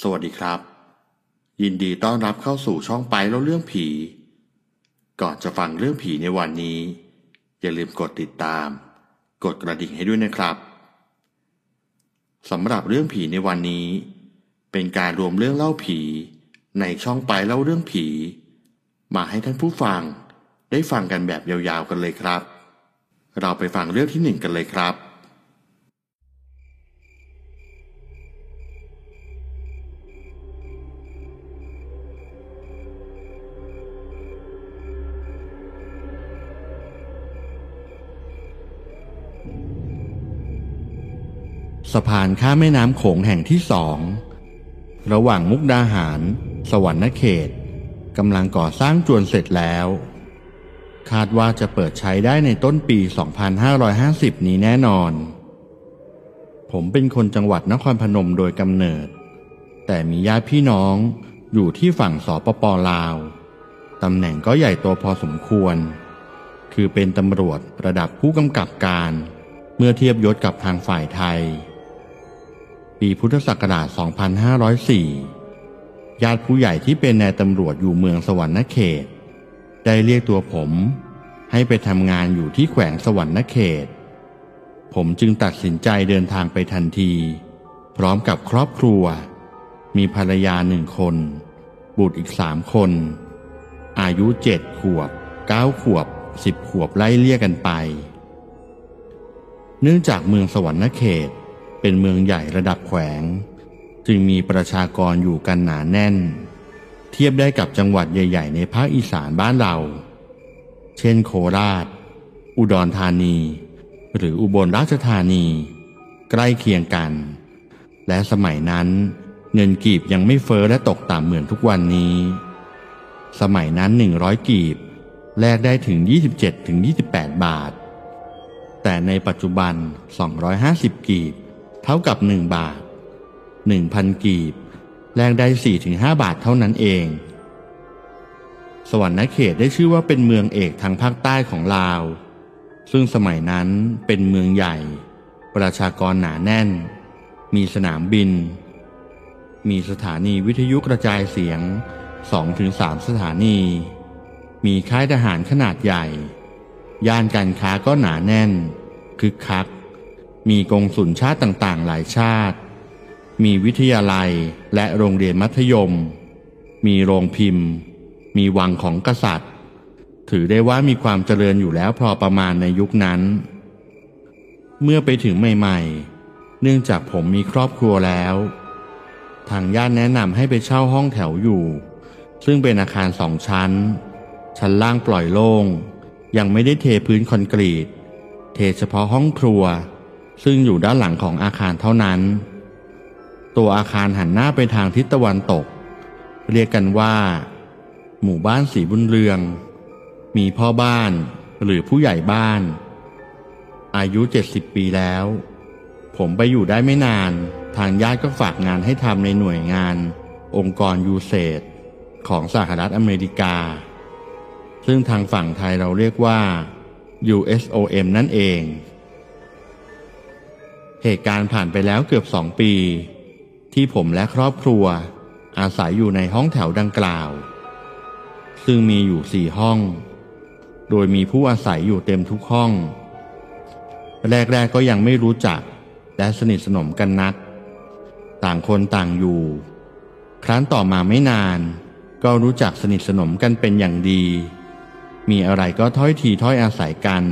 สวัสดีครับยินดีต้อนรับเข้าสู่ช่องไปเล่าเรื่องผีก่อนจะฟังเรื่องผีในวันนี้อย่าลืมกดติดตามกดกระดิ่งให้ด้วยนะครับสำหรับเรื่องผีในวันนี้เป็นการรวมเรื่องเล่าผีในช่องไปเล่าเรื่องผีมาให้ท่านผู้ฟังได้ฟังกันแบบยาวๆกันเลยครับเราไปฟังเรื่องที่หนึ่งกันเลยครับสะพานข้ามแม่น้ำโขงแห่งที่สองระหว่างมุกดาหารสวรรณเขตกำลังก่อสร้างจวนเสร็จแล้วคาดว่าจะเปิดใช้ได้ในต้นปี 2550 นี้แน่นอนผมเป็นคนจังหวัดนครพนมโดยกำเนิดแต่มีญาติพี่น้องอยู่ที่ฝั่งสปป.ลาวตำแหน่งก็ใหญ่โตพอสมควรคือเป็นตำรวจระดับผู้กำกับการเมื่อเทียบยศกับทางฝ่ายไทยปีพุทธศักราช 2504 ญาติผู้ใหญ่ที่เป็นนายตำรวจอยู่เมืองสวรรณเขตได้เรียกตัวผมให้ไปทำงานอยู่ที่แขวงสวรรณเขตผมจึงตัดสินใจเดินทางไปทันทีพร้อมกับครอบครัวมีภรรยา1 คนบุตรอีก3 คนอายุ7 ขวบ9 ขวบ10 ขวบไล่เลี่ยกันไปเนื่องจากเมืองสวรรณเขตเป็นเมืองใหญ่ระดับแขวงจึงมีประชากรอยู่กันหนาแน่นเทียบได้กับจังหวัดใหญ่ๆในภาคอีสานบ้านเราเช่นโคราชอุดรธานีหรืออุบลราชธานีใกล้เคียงกันและสมัยนั้นเงินกีบยังไม่เฟ้อและตกต่ำเหมือนทุกวันนี้สมัยนั้น100 กีบแลกได้ถึง 27-28 บาทแต่ในปัจจุบัน250 กีบเท่ากับ1 บาท 1,000 กีบแลกได้ 4-5 บาทเท่านั้นเองสวรรณเขตได้ชื่อว่าเป็นเมืองเอกทางภาคใต้ของลาวซึ่งสมัยนั้นเป็นเมืองใหญ่ประชากรหนาแน่นมีสนามบินมีสถานีวิทยุกระจายเสียง 2-3 สถานีมีค่ายทหารขนาดใหญ่ย่านการค้าก็หนาแน่นคึกคักมีกงสุลชาติต่างๆหลายชาติมีวิทยาลัยและโรงเรียนมัธยมมีโรงพิมพ์มีวังของกษัตริย์ถือได้ว่ามีความเจริญอยู่แล้วพอประมาณในยุคนั้นเมื่อไปถึงใหม่ๆเนื่องจากผมมีครอบครัวแล้วทางญาติแนะนำให้ไปเช่าห้องแถวอยู่ซึ่งเป็นอาคาร2 ชั้นชั้นล่างปล่อยโล่งยังไม่ได้เทพื้นคอนกรีตเทเฉพาะห้องครัวซึ่งอยู่ด้านหลังของอาคารเท่านั้นตัวอาคารหันหน้าไปทางทิศตะวันตกเรียกกันว่าหมู่บ้านสีบุญเรืองมีพ่อบ้านหรือผู้ใหญ่บ้านอายุ70 ปีแล้วผมไปอยู่ได้ไม่นานทางญาติก็ฝากงานให้ทำในหน่วยงานองค์กรยูเซดของสหรัฐอเมริกาซึ่งทางฝั่งไทยเราเรียกว่า USOM นั่นเองเหตุการณ์ผ่านไปแล้วเกือบ2 ปีที่ผมและครอบครัวอาศัยอยู่ในห้องแถวดังกล่าวซึ่งมีอยู่4 ห้องโดยมีผู้อาศัยอยู่เต็มทุกห้องแรกๆก็ยังไม่รู้จักและสนิทสนมกันนักต่างคนต่างอยู่ครั้นต่อมาไม่นานก็รู้จักสนิทสนมกันเป็นอย่างดีมีอะไรก็ถ้อยทีถ้อยอาศัยกัน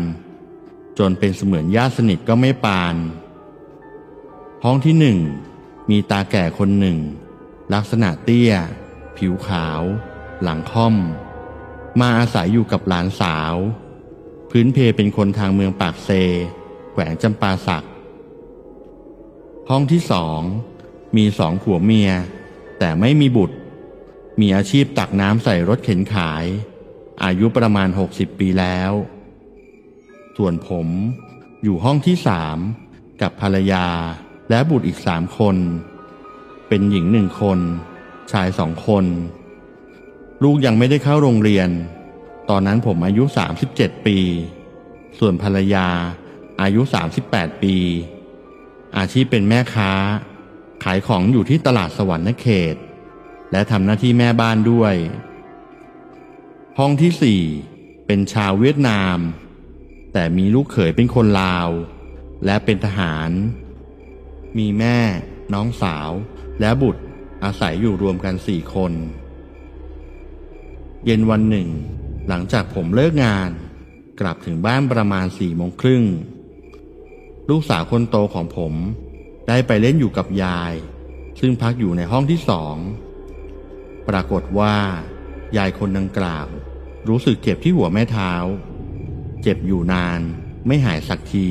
จนเป็นเสมือนญาติสนิทก็ไม่ปานห้องที่1มีตาแก่คนหนึ่งลักษณะเตี้ยผิวขาวหลังค่อมมาอาศัยอยู่กับหลานสาวพื้นเพเป็นคนทางเมืองปากเซแขวงจำปาสักห้องที่2มี2 ผัวเมียแต่ไม่มีบุตรมีอาชีพตักน้ำใส่รถเข็นขายอายุประมาณ60 ปีแล้วส่วนผมอยู่ห้องที่3กับภรรยาและบุตรอีก3 คนเป็นหญิง1 คนชาย2 คนลูกยังไม่ได้เข้าโรงเรียนตอนนั้นผมอายุ37 ปีส่วนภรรยาอายุ38 ปีอาชีพเป็นแม่ค้า ขายของอยู่ที่ตลาดสวรรณเขตและทำหน้าที่แม่บ้านด้วยห้องที่สี่เป็นชาวเวียดนามแต่มีลูกเขยเป็นคนลาวและเป็นทหารมีแม่น้องสาวและบุตรอาศัยอยู่รวมกัน4 คนเย็นวันหนึ่งหลังจากผมเลิกงานกลับถึงบ้านประมาณ4 โมงครึ่งลูกสาวคนโตของผมได้ไปเล่นอยู่กับยายซึ่งพักอยู่ในห้องที่2ปรากฏว่ายายคนดังกล่าวรู้สึกเจ็บที่หัวแม่เท้าเจ็บอยู่นานไม่หายสักที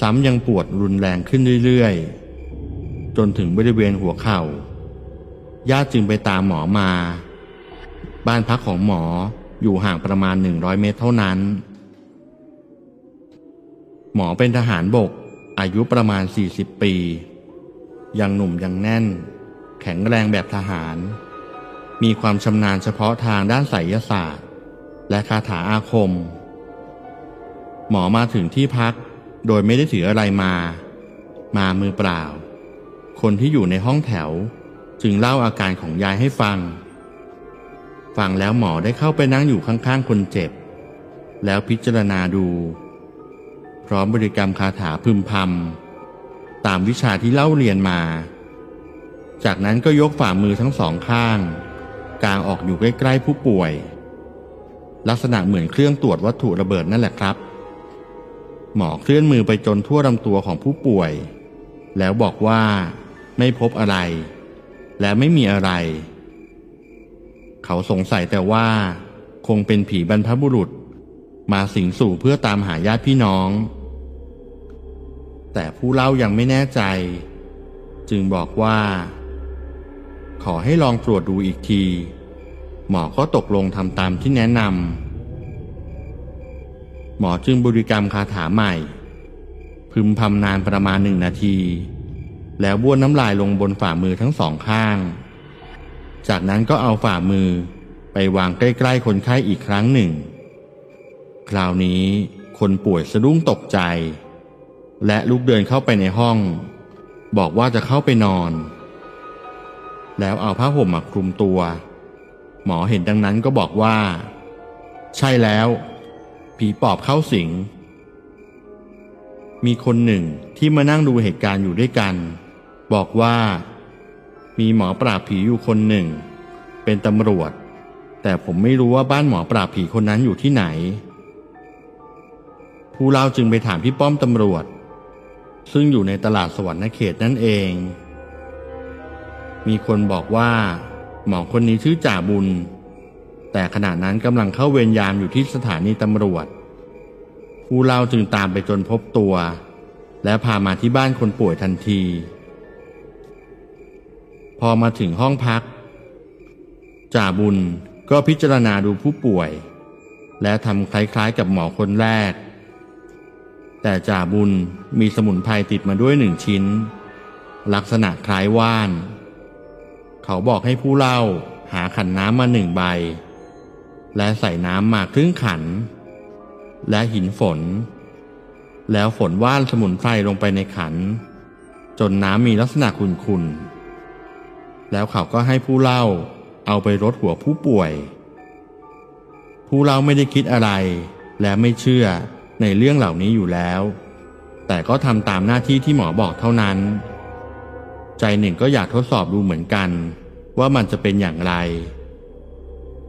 ซ้ำยังปวดรุนแรงขึ้นเรื่อยๆจนถึงบริเวณหัวเข่าญาติจึงไปตามหมอมาบ้านพักของหมออยู่ห่างประมาณ100 เมตรเท่านั้นหมอเป็นทหารบกอายุประมาณ40 ปียังหนุ่มยังแน่นแข็งแรงแบบทหารมีความชำนาญเฉพาะทางด้านไสยศาสตร์และคาถาอาคมหมอมาถึงที่พักโดยไม่ได้ถืออะไรมามือเปล่าคนที่อยู่ในห้องแถวจึงเล่าอาการของยายให้ฟังแล้วหมอได้เข้าไปนั่งอยู่ข้างๆคนเจ็บแล้วพิจารณาดูพร้อมบริกรรมคาถาพึมพำตามวิชาที่เล่าเรียนมาจากนั้นก็ยกฝ่ามือทั้ง2 ข้างกางออกอยู่ใกล้ๆผู้ป่วยลักษณะเหมือนเครื่องตรวจวัตถุระเบิดนั่นแหละครับหมอเคลื่อนมือไปจนทั่วลำตัวของผู้ป่วยแล้วบอกว่าไม่พบอะไรและไม่มีอะไรเขาสงสัยแต่ว่าคงเป็นผีบรรพบุรุษมาสิงสู่เพื่อตามหาญาติพี่น้องแต่ผู้เล่ายังไม่แน่ใจจึงบอกว่าขอให้ลองตรวจดูอีกทีหมอก็ตกลงทำตามที่แนะนำหมอจึงบริกรรมคาถาใหม่พึมพำนานประมาณ1 นาทีแล้วบ้วนน้ำลายลงบนฝ่ามือทั้ง2 ข้างจากนั้นก็เอาฝ่ามือไปวางใกล้ๆคนไข้อีกครั้งหนึ่งคราวนี้คนป่วยสะดุ้งตกใจและลุกเดินเข้าไปในห้องบอกว่าจะเข้าไปนอนแล้วเอาผ้าห่มมาคลุมตัวหมอเห็นดังนั้นก็บอกว่าใช่แล้วผีปอบเข้าสิงมีคนหนึ่งที่มานั่งดูเหตุการณ์อยู่ด้วยกันบอกว่ามีหมอปราบผีอยู่คนหนึ่งเป็นตำรวจแต่ผมไม่รู้ว่าบ้านหมอปราบผีคนนั้นอยู่ที่ไหนผู้เล่าจึงไปถามที่ป้อมตำรวจซึ่งอยู่ในตลาดสวรรณเขตนั่นเองมีคนบอกว่าหมอคนนี้ชื่อจ่าบุญแต่ขณะนั้นกำลังเข้าเวรยามอยู่ที่สถานีตำรวจผู้เล่าจึงตามไปจนพบตัวและพามาที่บ้านคนป่วยทันทีพอมาถึงห้องพักจ่าบุญก็พิจารณาดูผู้ป่วยและทำคล้ายๆกับหมอคนแรกแต่จ่าบุญมีสมุนไพรติดมาด้วย1 ชิ้นลักษณะคล้ายว่านเขาบอกให้ผู้เล่าหาขันน้ำมา1 ใบและใส่น้ำมาครึ่งขันและหินฝนแล้วฝนว่านสมุนไพรลงไปในขันจนน้ำมีลักษณะขุ่นๆแล้วเขาก็ให้ผู้เล่าเอาไปรดหัวผู้ป่วยผู้เล่าไม่ได้คิดอะไรและไม่เชื่อในเรื่องเหล่านี้อยู่แล้วแต่ก็ทำตามหน้าที่ที่หมอบอกเท่านั้นใจหนึ่งก็อยากทดสอบดูเหมือนกันว่ามันจะเป็นอย่างไร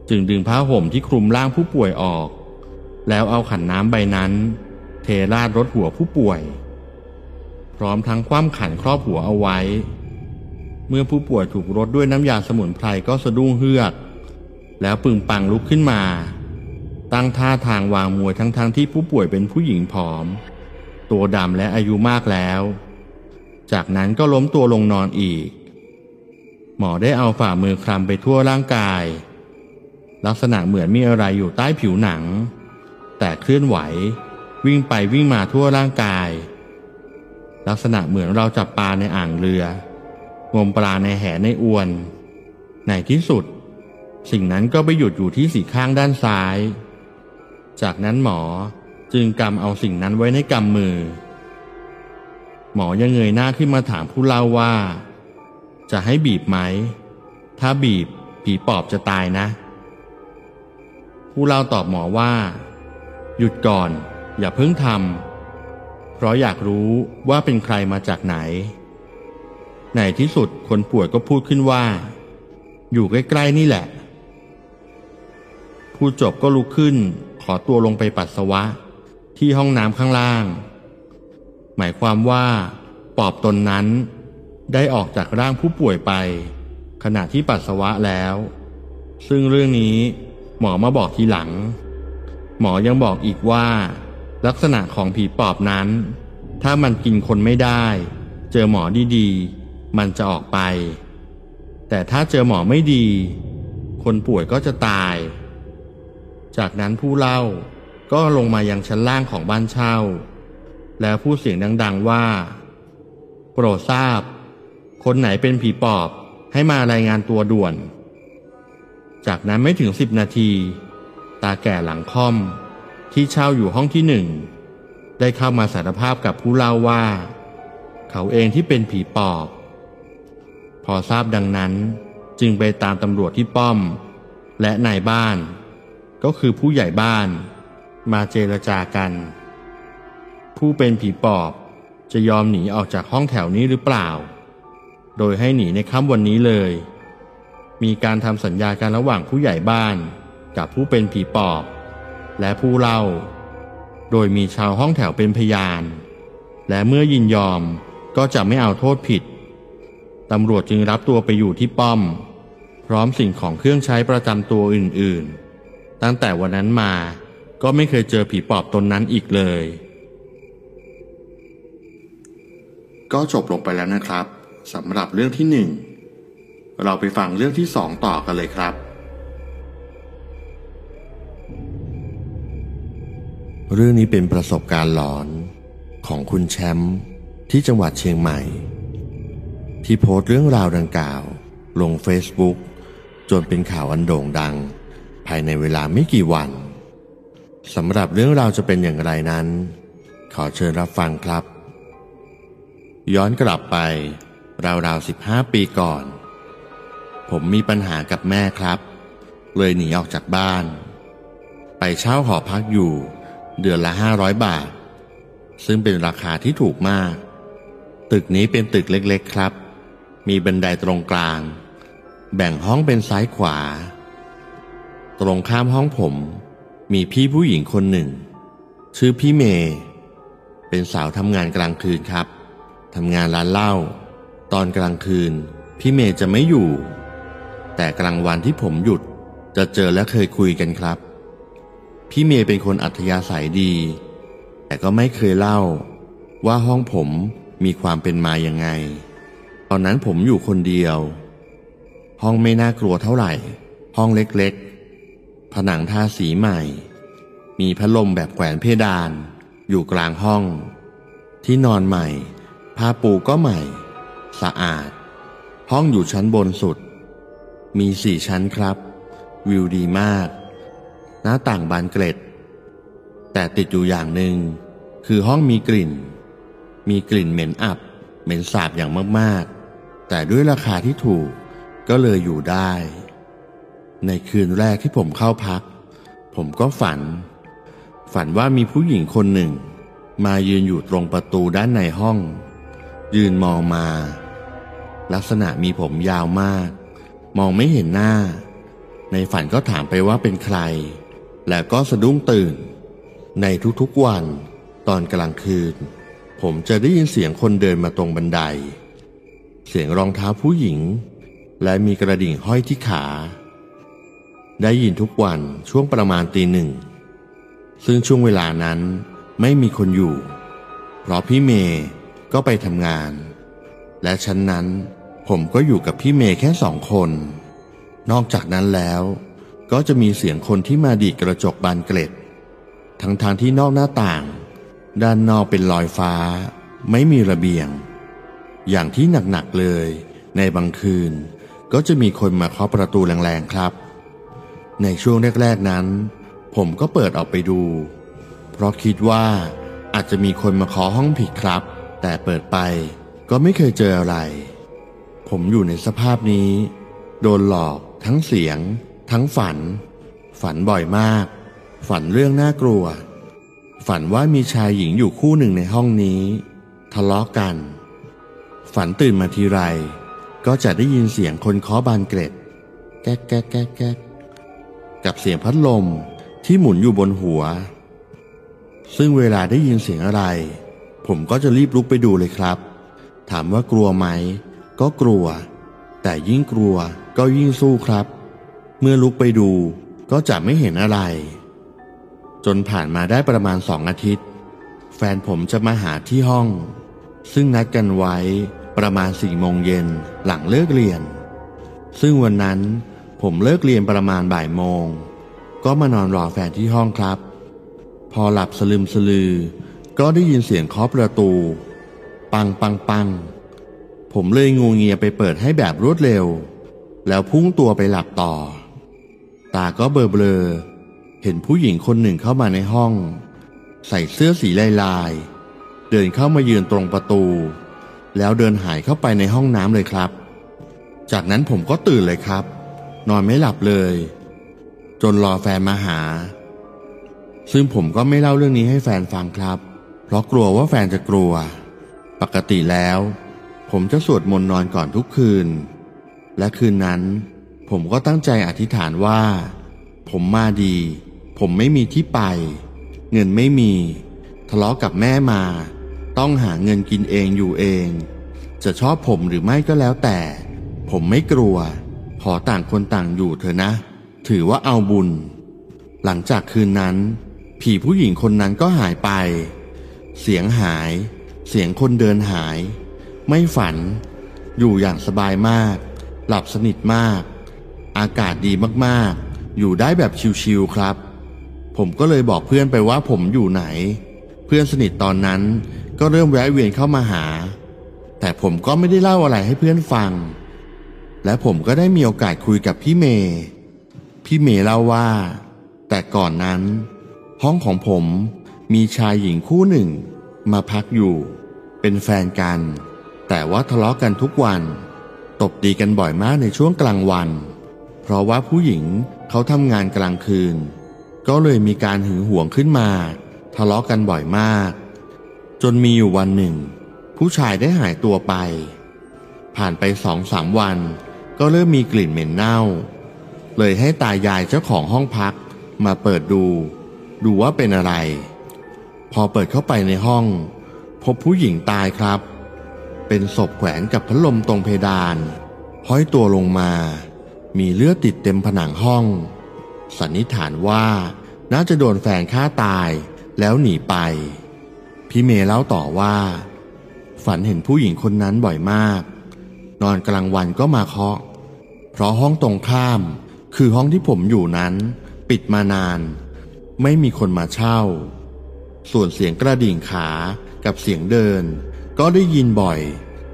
จึงดึงผ้าห่มที่คลุมร่างผู้ป่วยออกแล้วเอาขันน้ำใบนั้นเทราดรดหัวผู้ป่วยพร้อมทั้งคว่ำขันครอบหัวเอาไว้เมื่อผู้ป่วยถูกรดด้วยน้ำยาสมุนไพรก็สะดุ้งเฮือกแล้วปึงปังลุกขึ้นมาตั้งท่าทางวางมวยทั้งๆที่ผู้ป่วยเป็นผู้หญิงผอมตัวดำและอายุมากแล้วจากนั้นก็ล้มตัวลงนอนอีกหมอได้เอาฝ่ามือคลำไปทั่วร่างกายลักษณะเหมือนมีอะไรอยู่ใต้ผิวหนังแต่เคลื่อนไหววิ่งไปวิ่งมาทั่วร่างกายลักษณะเหมือนเราจับปลาในอ่างเรืองมปลาในแหในอวนในที่สุดสิ่งนั้นก็ไปหยุดอยู่ที่4 ข้างด้านซ้ายจากนั้นหมอจึงกำเอาสิ่งนั้นไว้ในกำมือ หมอยังเงยหน้าขึ้นมาถามผู้เล่าว่าจะให้บีบไหมถ้าบีบผีปอบจะตายนะผู้เล่าตอบหมอว่าหยุดก่อนอย่าเพิ่งทำเพราะอยากรู้ว่าเป็นใครมาจากไหนในที่สุดคนป่วยก็พูดขึ้นว่าอยู่ใกล้ๆนี่แหละผู้จบก็ลุกขึ้นขอตัวลงไปปัสสาวะที่ห้องน้ำข้างล่างหมายความว่าปอบตนนั้นได้ออกจากร่างผู้ป่วยไปขณะที่ปัสสาวะแล้วซึ่งเรื่องนี้หมอมาบอกทีหลังหมอยังบอกอีกว่าลักษณะของผีปอบนั้นถ้ามันกินคนไม่ได้เจอหมอดีๆมันจะออกไปแต่ถ้าเจอหมอไม่ดีคนป่วยก็จะตายจากนั้นผู้เล่าก็ลงมายังชั้นล่างของบ้านเช่าแล้วพูดเสียงดังๆว่าโปรดทราบคนไหนเป็นผีปอบให้มารายงานตัวด่วนจากนั้นไม่ถึง10 นาทีตาแก่หลังค่อมที่เช่าอยู่ห้องที่1ได้เข้ามาสารภาพกับผู้เล่าว่าเขาเองที่เป็นผีปอบพอทราบดังนั้นจึงไปตามตำรวจที่ป้อมและนายบ้านก็คือผู้ใหญ่บ้านมาเจรจากันผู้เป็นผีปอบจะยอมหนีออกจากห้องแถวนี้หรือเปล่าโดยให้หนีในค่ำวันนี้เลยมีการทำสัญญากันระหว่างผู้ใหญ่บ้านกับผู้เป็นผีปอบและผู้เล่าโดยมีชาวห้องแถวเป็นพยานและเมื่อยินยอมก็จะไม่เอาโทษผิดตำรวจจึงรับตัวไปอยู่ที่ป้อมพร้อมสิ่งของเครื่องใช้ประจำตัวอื่นๆตั้งแต่วันนั้นมาก็ไม่เคยเจอผีปอบตนนั้นอีกเลยก็จบลงไปแล้วนะครับสำหรับเรื่องที่1เราไปฟังเรื่องที่2ต่อกันเลยครับเรื่องนี้เป็นประสบการณ์หลอนของคุณแชมป์ที่จังหวัดเชียงใหม่ที่โพสต์เรื่องราวดังกล่าวลง Facebook จนเป็นข่าวอันโด่งดังภายในเวลาไม่กี่วันสำหรับเรื่องราวจะเป็นอย่างไรนั้นขอเชิญรับฟังครับย้อนกลับไปราวๆ15 ปีก่อนผมมีปัญหากับแม่ครับเลยหนีออกจากบ้านไปเช่าหอพักอยู่เดือนละ500 บาทซึ่งเป็นราคาที่ถูกมากตึกนี้เป็นตึกเล็กๆครับมีบันไดตรงกลางแบ่งห้องเป็นซ้ายขวาตรงข้ามห้องผมมีพี่ผู้หญิงคนหนึ่งชื่อพี่เมย์เป็นสาวทำงานกลางคืนครับทำงานร้านเหล้าตอนกลางคืนพี่เมย์จะไม่อยู่แต่กลางวันที่ผมหยุดจะเจอและเคยคุยกันครับพี่เมย์เป็นคนอัธยาศัยดีแต่ก็ไม่เคยเล่าว่าห้องผมมีความเป็นมายังไงตอนนั้นผมอยู่คนเดียวห้องไม่น่ากลัวเท่าไหร่ห้องเล็กๆผนังทาสีใหม่มีพัดลมแบบแขวนเพดานอยู่กลางห้องที่นอนใหม่ผ้าปูก็ใหม่สะอาดห้องอยู่ชั้นบนสุดมี4 ชั้นครับวิวดีมากหน้าต่างบานเกล็ดแต่ติดอยู่อย่างหนึ่งคือห้องมีกลิ่นเหม็นอับเหม็นสาบอย่างมากๆแต่ด้วยราคาที่ถูกก็เลยอยู่ได้ในคืนแรกที่ผมเข้าพักผมก็ฝันว่ามีผู้หญิงคนหนึ่งมายืนอยู่ตรงประตูด้านในห้องยืนมองมาลักษณะมีผมยาวมากมองไม่เห็นหน้าในฝันก็ถามไปว่าเป็นใครแล้วก็สะดุ้งตื่นในทุกๆวันตอนกลางคืนผมจะได้ยินเสียงคนเดินมาตรงบันไดเสียงรองเท้าผู้หญิงและมีกระดิ่งห้อยที่ขาได้ยินทุกวันช่วงประมาณตี 1ซึ่งช่วงเวลานั้นไม่มีคนอยู่เพราะพี่เมย์ก็ไปทำงานและชั้นนั้นผมก็อยู่กับพี่เมย์แค่2 คนนอกจากนั้นแล้วก็จะมีเสียงคนที่มาดีดกระจกบานเกล็ดทั้งที่นอกหน้าต่างด้านนอกเป็นรอยฟ้าไม่มีระเบียงอย่างที่หนักๆเลยในบางคืนก็จะมีคนมาเคาะประตูแรงๆครับในช่วงแรกๆนั้นผมก็เปิดออกไปดูเพราะคิดว่าอาจจะมีคนมาเคาะห้องผิดครับ แต่เปิดไปก็ไม่เคยเจออะไรผมอยู่ในสภาพนี้โดนหลอกทั้งเสียงทั้งฝันบ่อยมากฝันเรื่องน่ากลัวฝันว่ามีชายหญิงอยู่คู่หนึ่งในห้องนี้ทะเลาะกันฝันตื่นมาทีไรก็จะได้ยินเสียงคนเคาะบานเกล็ดแก๊กแก๊กแก๊กแก๊กกับเสียงพัดลมที่หมุนอยู่บนหัวซึ่งเวลาได้ยินเสียงอะไรผมก็จะรีบลุกไปดูเลยครับถามว่ากลัวไหมก็กลัวแต่ยิ่งกลัวก็ยิ่งสู้ครับเมื่อลุกไปดูก็จะไม่เห็นอะไรจนผ่านมาได้ประมาณ2 อาทิตย์แฟนผมจะมาหาที่ห้องซึ่งนัดกันไว้ประมาณ4 โมงเย็นหลังเลิกเรียนซึ่งวันนั้นผมเลิกเรียนประมาณบ่ายโมงก็มานอนรอแฟนที่ห้องครับพอหลับสลึมสลือก็ได้ยินเสียงเคาะประตูปังปังปังผมเลยงูเงียไปเปิดให้แบบรวดเร็วแล้วพุ่งตัวไปหลับต่อตาก็เบลอเห็นผู้หญิงคนหนึ่งเข้ามาในห้องใส่เสื้อสีลายๆเดินเข้ามายืนตรงประตูแล้วเดินหายเข้าไปในห้องน้ำเลยครับจากนั้นผมก็ตื่นเลยครับนอนไม่หลับเลยจนรอแฟนมาหาซึ่งผมก็ไม่เล่าเรื่องนี้ให้แฟนฟังครับเพราะกลัวว่าแฟนจะกลัวปกติแล้วผมจะสวดมนต์นอนก่อนทุกคืนและคืนนั้นผมก็ตั้งใจอธิษฐานว่าผมมาดีผมไม่มีที่ไปเงินไม่มีทะเลาะกับแม่มาต้องหาเงินกินเองอยู่เองจะชอบผมหรือไม่ก็แล้วแต่ผมไม่กลัวขอต่างคนต่างอยู่เถอะนะถือว่าเอาบุญหลังจากคืนนั้นผีผู้หญิงคนนั้นก็หายไปเสียงหายเสียงคนเดินหายไม่ฝันอยู่อย่างสบายมากหลับสนิทมากอากาศดีมากๆอยู่ได้แบบชิวๆครับผมก็เลยบอกเพื่อนไปว่าผมอยู่ไหนเพื่อนสนิทตอนนั้นก็เริ่มแวะเวียนเข้ามาหาแต่ผมก็ไม่ได้เล่าอะไรให้เพื่อนฟังและผมก็ได้มีโอกาสคุยกับพี่เมย์พี่เมย์เล่าว่าแต่ก่อนนั้นห้องของผมมีชายหญิงคู่หนึ่งมาพักอยู่เป็นแฟนกันแต่ว่าทะเลาะกันทุกวันตบตีกันบ่อยมากในช่วงกลางวันเพราะว่าผู้หญิงเขาทำงานกลางคืนก็เลยมีการหึงหวงขึ้นมาทะเลาะกันบ่อยมากจนมีอยู่วันหนึ่งผู้ชายได้หายตัวไปผ่านไป2-3 วันก็เริ่มมีกลิ่นเหม็นเน่าเลยให้ตายายเจ้าของห้องพักมาเปิดดูว่าเป็นอะไรพอเปิดเข้าไปในห้องพบผู้หญิงตายครับเป็นศพแขวนกับพัดลมตรงเพดานห้อยตัวลงมามีเลือดติดเต็มผนังห้องสันนิษฐานว่าน่าจะโดนแฟนฆ่าตายแล้วหนีไปพี่เมย์เล่าต่อว่าฝันเห็นผู้หญิงคนนั้นบ่อยมากนอนกลางวันก็มาเคาะเพราะห้องตรงข้ามคือห้องที่ผมอยู่นั้นปิดมานานไม่มีคนมาเช่าส่วนเสียงกระดิ่งขากับเสียงเดินก็ได้ยินบ่อย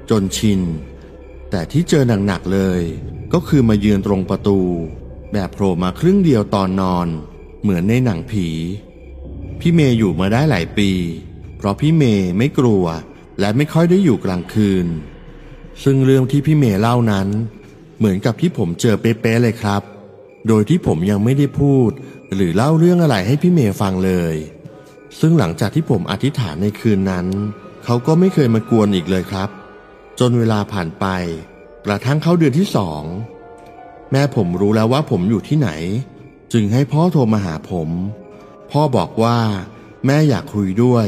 จนชินแต่ที่เจอหนักๆเลยก็คือมายืนตรงประตูแบบโผล่มาครึ่งเดียวตอนนอนเหมือนในหนังผีพี่เมย์อยู่มาได้หลายปีเพราะพี่เมย์ไม่กลัวและไม่ค่อยได้อยู่กลางคืนซึ่งเรื่องที่พี่เมย์เล่านั้นเหมือนกับที่ผมเจอเป๊ะๆเลยครับโดยที่ผมยังไม่ได้พูดหรือเล่าเรื่องอะไรให้พี่เมย์ฟังเลยซึ่งหลังจากที่ผมอธิษฐานในคืนนั้นเขาก็ไม่เคยมากวนอีกเลยครับจนเวลาผ่านไปกระทั่งเข้าเดือนที่ 2แม่ผมรู้แล้วว่าผมอยู่ที่ไหนจึงให้พ่อโทรมาหาผมพ่อบอกว่าแม่อยากคุยด้วย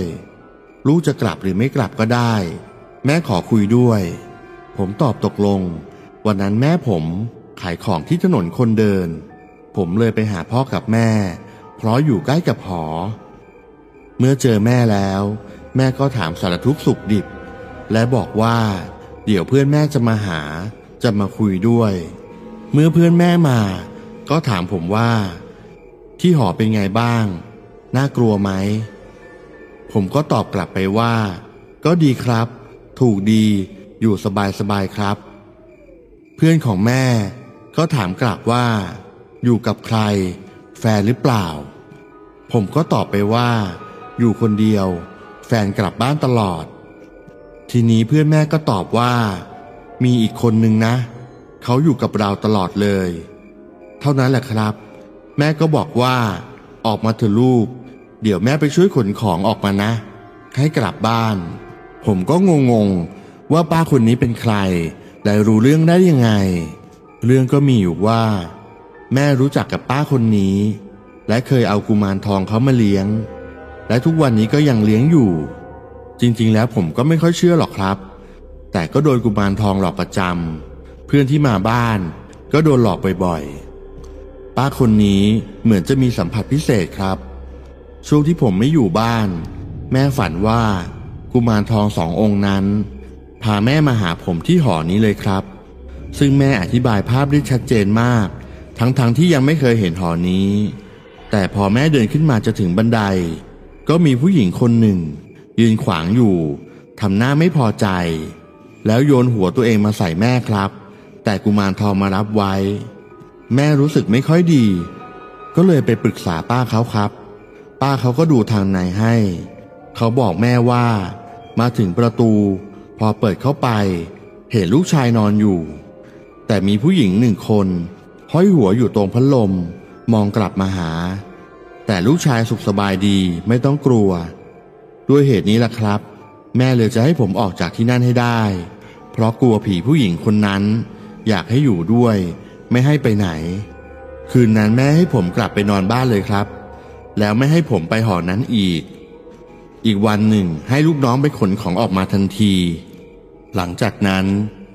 ลูกจะกลับหรือไม่กลับก็ได้แม่ขอคุยด้วยผมตอบตกลงวันนั้นแม่ผมขายของที่ถนนคนเดินผมเลยไปหาพ่อกับแม่เพราะอยู่ใกล้กับหอเมื่อเจอแม่แล้วแม่ก็ถามสารทุกข์สุขดิบและบอกว่าเดี๋ยวเพื่อนแม่จะมาหาจะมาคุยด้วยเมื่อเพื่อนแม่มาก็ถามผมว่าที่หอเป็นไงบ้างน่ากลัวไหมผมก็ตอบกลับไปว่าก็ดีครับถูกดีอยู่สบายๆครับเพื่อนของแม่ก็ถามกลับว่าอยู่กับใครแฟนหรือเปล่าผมก็ตอบไปว่าอยู่คนเดียวแฟนกลับบ้านตลอด ทีนี้เพื่อนแม่ก็ตอบว่ามีอีกคนนึงนะเขาอยู่กับเราตลอดเลยเท่านั้นแหละครับแม่ก็บอกว่าออกมาเถอะลูกเดี๋ยวแม่ไปช่วยขนของออกมานะให้กลับบ้านผมก็งงๆว่าป้าคนนี้เป็นใครและรู้เรื่องได้ยังไงเรื่องก็มีอยู่ว่าแม่รู้จักกับป้าคนนี้และเคยเอากุมารทองเขามาเลี้ยงและทุกวันนี้ก็ยังเลี้ยงอยู่จริงๆแล้วผมก็ไม่ค่อยเชื่อหรอกครับแต่ก็โดนกุมารทองหลอกประจำเพื่อนที่มาบ้านก็โดนหลอกบ่อยๆป้าคนนี้เหมือนจะมีสัมผัสพิเศษครับช่วงที่ผมไม่อยู่บ้านแม่ฝันว่ากุมารทองสององค์นั้นพาแม่มาหาผมที่หอนี้เลยครับซึ่งแม่อธิบายภาพได้ชัดเจนมากทั้งที่ยังไม่เคยเห็นหอนี้แต่พอแม่เดินขึ้นมาจะถึงบันไดก็มีผู้หญิงคนหนึ่งยืนขวางอยู่ทำหน้าไม่พอใจแล้วโยนหัวตัวเองมาใส่แม่ครับแต่กุมารทองมารับไว้แม่รู้สึกไม่ค่อยดีก็เลยไปปรึกษาป้าเขาครับป้าเขาก็ดูทางในให้เขาบอกแม่ว่ามาถึงประตูพอเปิดเข้าไปเห็นลูกชายนอนอยู่แต่มีผู้หญิงหนึ่งคนห้อยหัวอยู่ตรงพัดลมมองกลับมาหาแต่ลูกชายสุขสบายดีไม่ต้องกลัวด้วยเหตุนี้ล่ะครับแม่เลยจะให้ผมออกจากที่นั่นให้ได้เพราะกลัวผีผู้หญิงคนนั้นอยากให้อยู่ด้วยไม่ให้ไปไหนคืนนั้นแม่ให้ผมกลับไปนอนบ้านเลยครับแล้วไม่ให้ผมไปหอนั้นอีกวันหนึ่งให้ลูกน้องไปขนของออกมาทันทีหลังจากนั้น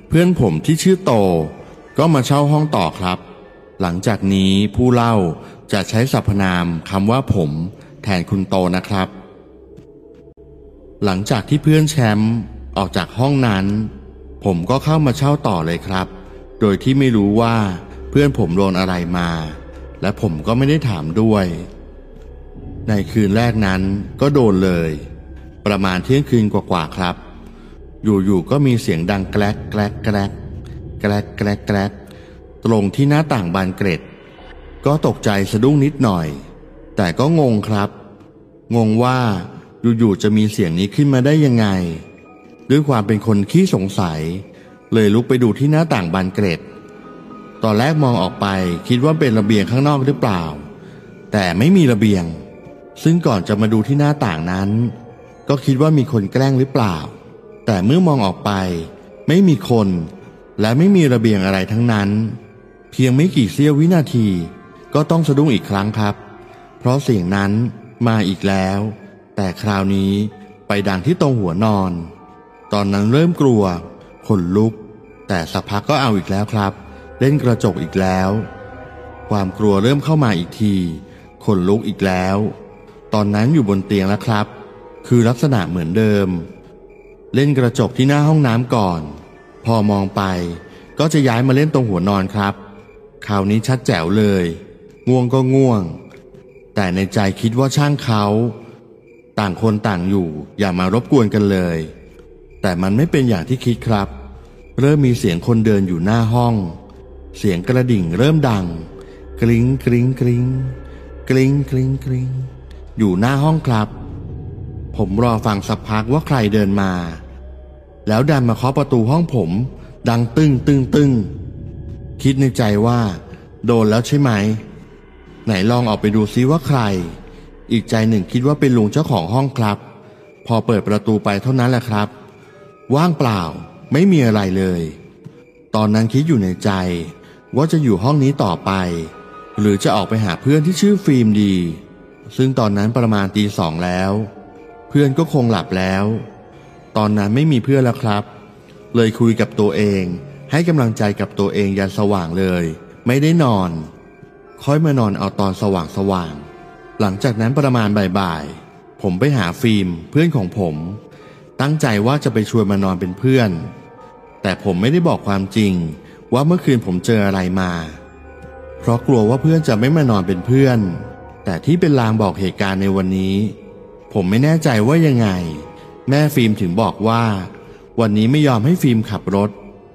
เพื่อนผมที่ชื่อโตก็มาเช่าห้องต่อครับหลังจากนี้ผู้เล่าจะใช้สรรพนามคำว่าผมแทนคุณโตนะครับหลังจากที่เพื่อนแชมป์ออกจากห้องนั้นผมก็เข้ามาเช่าต่อเลยครับโดยที่ไม่รู้ว่าเพื่อนผมโดนอะไรมาและผมก็ไม่ได้ถามด้วยในคืนแรกนั้นก็โดนเลยประมาณเที่ยงคืนกว่าๆครับอยู่ๆก็มีเสียงดังแกรกแกรกแกรกแกรกแกรกแกรกตรงที่หน้าต่างบานเกล็ดก็ตกใจสะดุ้งนิดหน่อยแต่ก็งงครับงงว่าอยู่ๆจะมีเสียงนี้ขึ้นมาได้ยังไงด้วยความเป็นคนขี้สงสัยเลยลุกไปดูที่หน้าต่างบานเกล็ดตอนแรกมองออกไปคิดว่าเป็นระเบียงข้างนอกหรือเปล่าแต่ไม่มีระเบียงซึ่งก่อนจะมาดูที่หน้าต่างนั้นก็คิดว่ามีคนแกล้งหรือเปล่าแต่เมื่อมองออกไปไม่มีคนและไม่มีระเบียงอะไรทั้งนั้นเพียงไม่กี่เสี้ยววินาทีก็ต้องสะดุ้งอีกครั้งครับเพราะเสียงนั้นมาอีกแล้วแต่คราวนี้ไปดังที่ตรงหัวนอนตอนนั้นเริ่มกลัวขนลุกแต่สักพักก็เอาอีกแล้วครับเล่นกระจกอีกแล้วความกลัวเริ่มเข้ามาอีกทีขนลุกอีกแล้วตอนนั้นอยู่บนเตียงแล้วครับคือลักษณะเหมือนเดิมเล่นกระจกที่หน้าห้องน้ำก่อนพอมองไปก็จะย้ายมาเล่นตรงหัวนอนครับคราวนี้ชัดแจ๋วเลยง่วงก็ง่วงแต่ในใจคิดว่าช่างเขาต่างคนต่างอยู่อย่ามารบกวนกันเลยแต่มันไม่เป็นอย่างที่คิดครับเริ่มมีเสียงคนเดินอยู่หน้าห้องเสียงกระดิ่งเริ่มดังกริ๊งกริ๊งกริ๊งกริ๊งกริ๊งกริ๊งอยู่หน้าห้องครับผมรอฟังสักพักว่าใครเดินมาแล้วดันมาเคาะประตูห้องผมดังตึ้งตึ้งตึ้งคิดในใจว่าโดนแล้วใช่ไหมไหนลองออกไปดูซิว่าใครอีกใจหนึ่งคิดว่าเป็นลุงเจ้าของห้องครับพอเปิดประตูไปเท่านั้นแหละครับว่างเปล่าไม่มีอะไรเลยตอนนั้นคิดอยู่ในใจว่าจะอยู่ห้องนี้ต่อไปหรือจะออกไปหาเพื่อนที่ชื่อฟิล์มดีซึ่งตอนนั้นประมาณตี 2แล้วเพื่อนก็คงหลับแล้วตอนนั้นไม่มีเพื่อนแล้วครับเลยคุยกับตัวเองให้กำลังใจกับตัวเองยันสว่างเลยไม่ได้นอนค่อยมานอนเอาตอนสว่างหลังจากนั้นประมาณบ่ายๆผมไปหาฟิล์มเพื่อนของผมตั้งใจว่าจะไปชวนมานอนเป็นเพื่อนแต่ผมไม่ได้บอกความจริงว่าเมื่อคืนผมเจออะไรมาเพราะกลัวว่าเพื่อนจะไม่มานอนเป็นเพื่อนแต่ที่เป็นลางบอกเหตุการณ์ในวันนี้ผมไม่แน่ใจว่ายังไงแม่ฟิล์มถึงบอกว่าวันนี้ไม่ยอมให้ฟิล์มขับรถ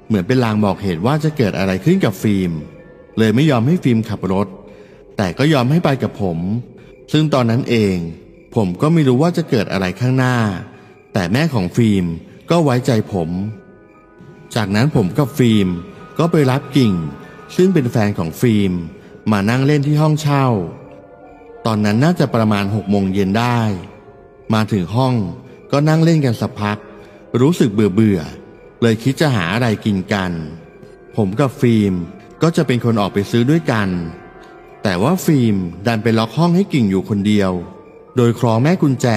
เหมือนเป็นลางบอกเหตุว่าจะเกิดอะไรขึ้นกับฟิล์มเลยไม่ยอมให้ฟิล์มขับรถแต่ก็ยอมให้ไปกับผมซึ่งตอนนั้นเองผมก็ไม่รู้ว่าจะเกิดอะไรข้างหน้าแต่แม่ของฟิล์ม ก็ไว้ใจผมจากนั้นผมกับฟิล์มก็ไปรับกิ่งซึ่งเป็นแฟนของฟิล์มมานั่งเล่นที่ห้องเช่าตอนนั้นน่าจะประมาณ18:00ได้มาถึงห้องก็นั่งเล่นกันสักพักรู้สึกเบื่อเลยคิดจะหาอะไรกินกันผมกับฟิล์มก็จะเป็นคนออกไปซื้อด้วยกันแต่ว่าฟิล์มดันไปล็อกห้องให้กิ่งอยู่คนเดียวโดยคล้องแม่กุญแจ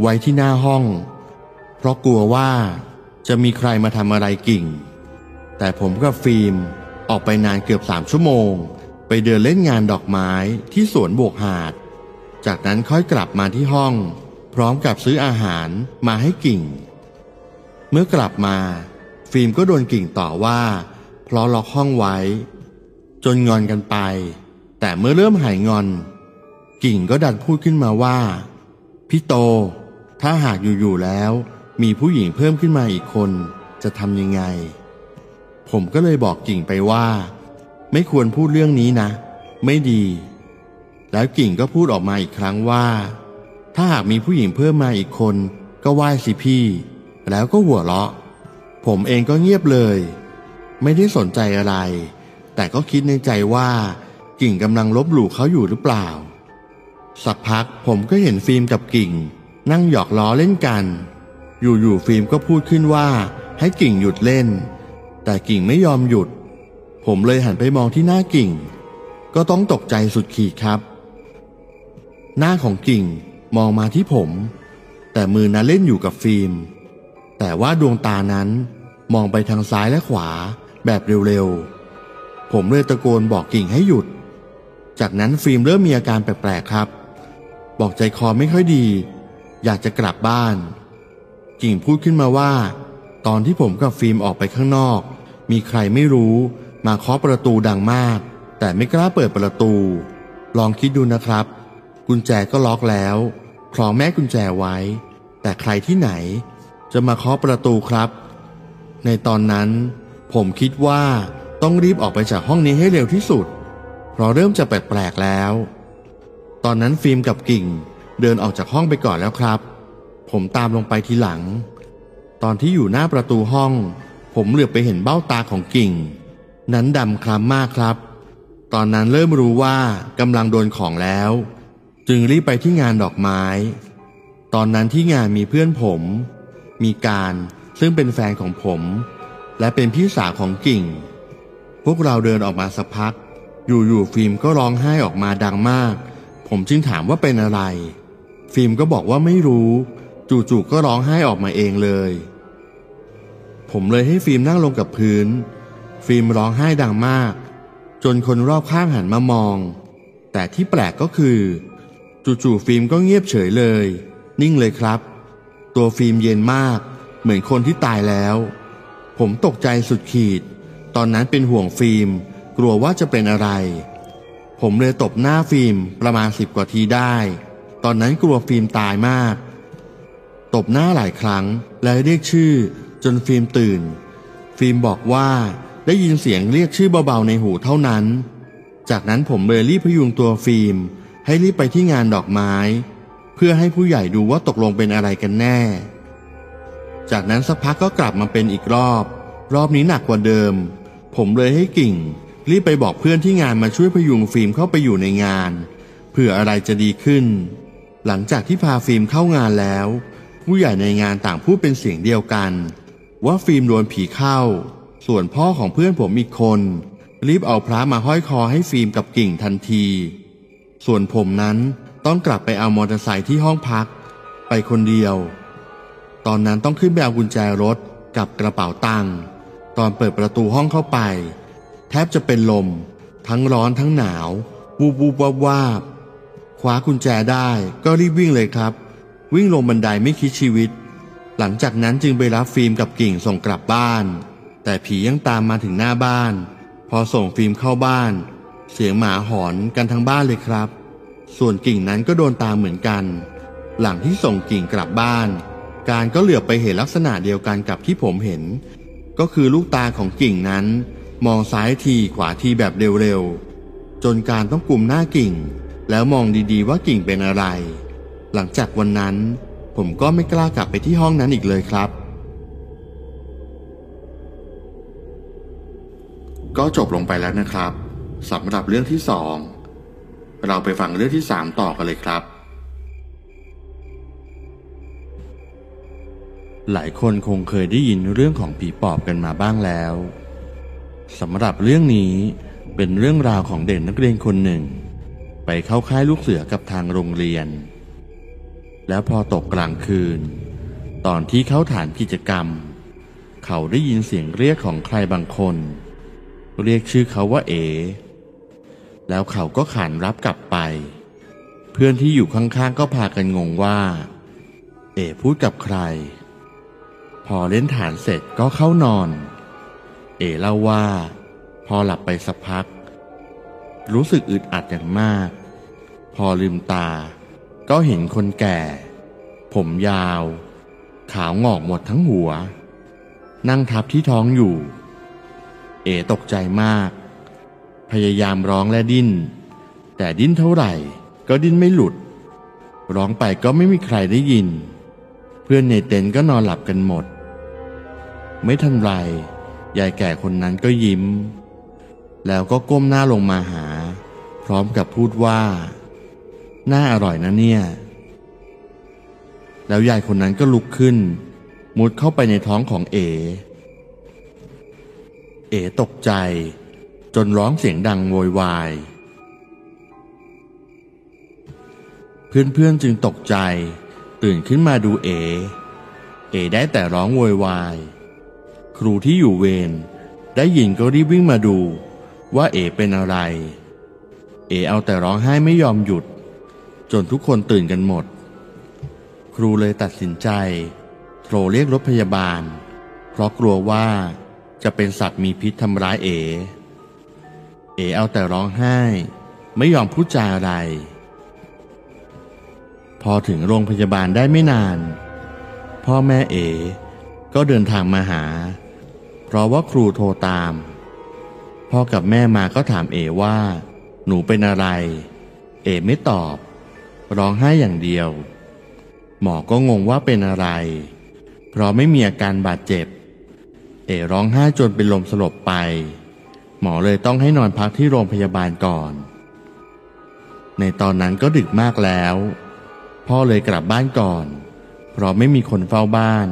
ไว้ที่หน้าห้องเพราะกลัวว่าจะมีใครมาทำอะไรกิ่งแต่ผมกับฟิล์มออกไปนานเกือบ3 ชั่วโมงไปเดินเล่นงานดอกไม้ที่สวนโบกหาดจากนั้นค่อยกลับมาที่ห้องพร้อมกับซื้ออาหารมาให้กิ่งเมื่อกลับมาฟิล์มก็โดนกิ่งต่อว่าเพราะล็อกห้องไว้จนงอนกันไปแต่เมื่อเริ่มหายงอนกิ่งก็ดันพูดขึ้นมาว่าพี่โตถ้าหากอยู่ๆแล้วมีผู้หญิงเพิ่มขึ้นมาอีกคนจะทำยังไงผมก็เลยบอกกิ่งไปว่าไม่ควรพูดเรื่องนี้นะไม่ดีแล้วกิ่งก็พูดออกมาอีกครั้งว่าถ้าหากมีผู้หญิงเพิ่มมาอีกคนก็ไหว้สิพี่แล้วก็หัวเราะผมเองก็เงียบเลยไม่ได้สนใจอะไรแต่ก็คิดในใจว่ากิ่งกำลังลบหลู่เขาอยู่หรือเปล่าสักพักผมก็เห็นฟิล์มกับกิ่งนั่งหยอกล้อเล่นกันอยู่ๆฟิล์มก็พูดขึ้นว่าให้กิ่งหยุดเล่นแต่กิ่งไม่ยอมหยุดผมเลยหันไปมองที่หน้ากิ่งก็ต้องตกใจสุดขีดครับหน้าของกิ่งมองมาที่ผมแต่มือนั้นเล่นอยู่กับฟิล์มแต่ว่าดวงตานั้นมองไปทางซ้ายและขวาแบบเร็วๆผมเลยตะโกนบอกกิ่งให้หยุดจากนั้นฟิล์มเริ่มมีอาการแปลกๆครับบอกใจคอไม่ค่อยดีอยากจะกลับบ้านกิ่งพูดขึ้นมาว่าตอนที่ผมกับฟิล์มออกไปข้างนอกมีใครไม่รู้มาเคาะประตูดังมากแต่ไม่กล้าเปิดประตูลองคิดดูนะครับกุญแจก็ล็อกแล้วคล้องแม่กุญแจไว้แต่ใครที่ไหนจะมาเคาะประตูครับในตอนนั้นผมคิดว่าต้องรีบออกไปจากห้องนี้ให้เร็วที่สุดเพราะเริ่มจะแปลกๆแล้วตอนนั้นฟิล์มกับกิ่งเดินออกจากห้องไปก่อนแล้วครับผมตามลงไปทีหลังตอนที่อยู่หน้าประตูห้องผมเหลือบไปเห็นเบ้าตาของกิ่งนั้นดำคล้ำมากครับตอนนั้นเริ่มรู้ว่ากำลังโดนของแล้วจึงรีบไปที่งานดอกไม้ตอนนั้นที่งานมีเพื่อนผมมีการซึ่งเป็นแฟนของผมและเป็นพี่สาวของกิ่งพวกเราเดินออกมาสักพักอยู่ๆฟิล์มก็ร้องไห้ออกมาดังมากผมจึงถามว่าเป็นอะไรฟิล์มก็บอกว่าไม่รู้จู่ๆก็ร้องไห้ออกมาเองเลยผมเลยให้ฟิล์มนั่งลงกับพื้นฟิล์มร้องไห้ดังมากจนคนรอบข้างหันมามองแต่ที่แปลกก็คือจู่ๆฟิล์มก็เงียบเฉยเลยนิ่งเลยครับตัวฟิล์มเย็นมากเหมือนคนที่ตายแล้วผมตกใจสุดขีดตอนนั้นเป็นห่วงฟิล์มกลัวว่าจะเป็นอะไรผมเลยตบหน้าฟิล์มประมาณ10 กว่าทีได้ตอนนั้นกลัวฟิล์มตายมากตบหน้าหลายครั้งและเรียกชื่อจนฟิล์มตื่นฟิล์มบอกว่าได้ยินเสียงเรียกชื่อเบาๆในหูเท่านั้นจากนั้นผมเลยรีบพยุงตัวฟิล์มให้รีบไปที่งานดอกไม้เพื่อให้ผู้ใหญ่ดูว่าตกลงเป็นอะไรกันแน่จากนั้นสักพักก็กลับมาเป็นอีกรอบนี้หนักกว่าเดิมผมเลยให้กิ่งรีบไปบอกเพื่อนที่งานมาช่วยพยุงฟิล์มเข้าไปอยู่ในงานเผื่ออะไรจะดีขึ้นหลังจากที่พาฟิล์มเข้างานแล้วผู้ใหญ่ในงานต่างพูดเป็นเสียงเดียวกันว่าฟิล์มโดนผีเข้าส่วนพ่อของเพื่อนผมอีกคนรีบเอาพระมาห้อยคอให้ฟิล์มกับกิ่งทันทีส่วนผมนั้นต้องกลับไปเอามอเตอร์ไซค์ที่ห้องพักไปคนเดียวตอนนั้นต้องขึ้นไปเอากุญแจรถกับกระเป๋าตังค์ตอนเปิดประตูห้องเข้าไปแทบจะเป็นลมทั้งร้อนทั้งหนาววูบวูบวาบคว้ากุญแจได้ก็รีบวิ่งเลยครับวิ่งลงบันไดไม่คิดชีวิตหลังจากนั้นจึงไปรับฟิล์มกับกิ่งส่งกลับบ้านแต่ผียังตามมาถึงหน้าบ้านพอส่งฟิล์มเข้าบ้านเสียงหมาหอนกันทั้งบ้านเลยครับส่วนกิ่งนั้นก็โดนตามเหมือนกันหลังที่ส่งกิ่งกลับบ้านการก็เหลือบไปเห็นลักษณะเดียวกันกับที่ผมเห็นก็คือลูกตาของกิ่งนั้นมองซ้ายทีขวาทีแบบเร็วๆจนการต้องกุมหน้ากิ่งแล้วมองดีๆว่ากิ่งเป็นอะไรหลังจากวันนั้นผมก็ไม่กล้ากลับไปที่ห้องนั้นอีกเลยครับ ก็จบลงไปแล้วนะครับสำหรับเรื่องที่2เราไปฟังเรื่องที่3ต่อกันเลยครับหลายคนคงเคยได้ยินเรื่องของผีปอบกันมาบ้างแล้วสำหรับเรื่องนี้เป็นเรื่องราวของเด็กนักเรียนคนหนึ่งไปเข้าค่ายลูกเสือกับทางโรงเรียนแล้วพอตกกลางคืนตอนที่เขาฐานกิจกรรมเขาได้ยินเสียงเรียกของใครบางคนเรียกชื่อเขาว่าเอ๋แล้วเขาก็ขานรับกลับไปเพื่อนที่อยู่ข้างๆก็พากันงงว่าเอ๋พูดกับใครพอเล่นฐานเสร็จก็เข้านอนเอ๋เล่าว่าพอหลับไปสักพักรู้สึกอึดอัดอย่างมากพอลืมตาก็เห็นคนแก่ผมยาวขาวงอกหมดทั้งหัวนั่งทับที่ท้องอยู่เอ๋ตกใจมากพยายามร้องและดิ้นแต่ดิ้นเท่าไหร่ก็ดิ้นไม่หลุดร้องไปก็ไม่มีใครได้ยินเพื่อนในเต็นท์ก็นอนหลับกันหมดไม่ทันไรยายแก่คนนั้นก็ยิ้มแล้วก็ก้มหน้าลงมาหาพร้อมกับพูดว่าน่าอร่อยนะเนี่ยแล้วยายคนนั้นก็ลุกขึ้นมุดเข้าไปในท้องของเอ๋เอ๋ตกใจจนร้องเสียงดังโวยวายเพื่อนๆจึงตกใจตื่นขึ้นมาดูเอ๋เอ๋ได้แต่ร้องโวยวายครูที่อยู่เวรได้ยินก็รีบวิ่งมาดูว่าเอ๋เป็นอะไรเอ๋เอาแต่ร้องไห้ไม่ยอมหยุดจนทุกคนตื่นกันหมดครูเลยตัดสินใจโทรเรียกรถพยาบาลเพราะกลัวว่าจะเป็นสัตว์มีพิษทำร้ายเอ๋เอ๋เอาแต่ร้องไห้ไม่ยอมพูดจาอะไรพอถึงโรงพยาบาลได้ไม่นานพ่อแม่เอ๋ก็เดินทางมาหาเพราะว่าครูโทรตามพ่อกับแม่มาก็ถามเอ๋ว่าหนูเป็นอะไรเอ๋ไม่ตอบร้องไห้อย่างเดียวหมอก็งงว่าเป็นอะไรเพราะไม่มีอาการบาดเจ็บเอ๋ร้องไห้จนเป็นลมสลบไปหมอเลยต้องให้นอนพักที่โรงพยาบาลก่อนในตอนนั้นก็ดึกมากแล้วพ่อเลยกลับบ้านก่อนเพราะไม่มีคนเฝ้าบ้าน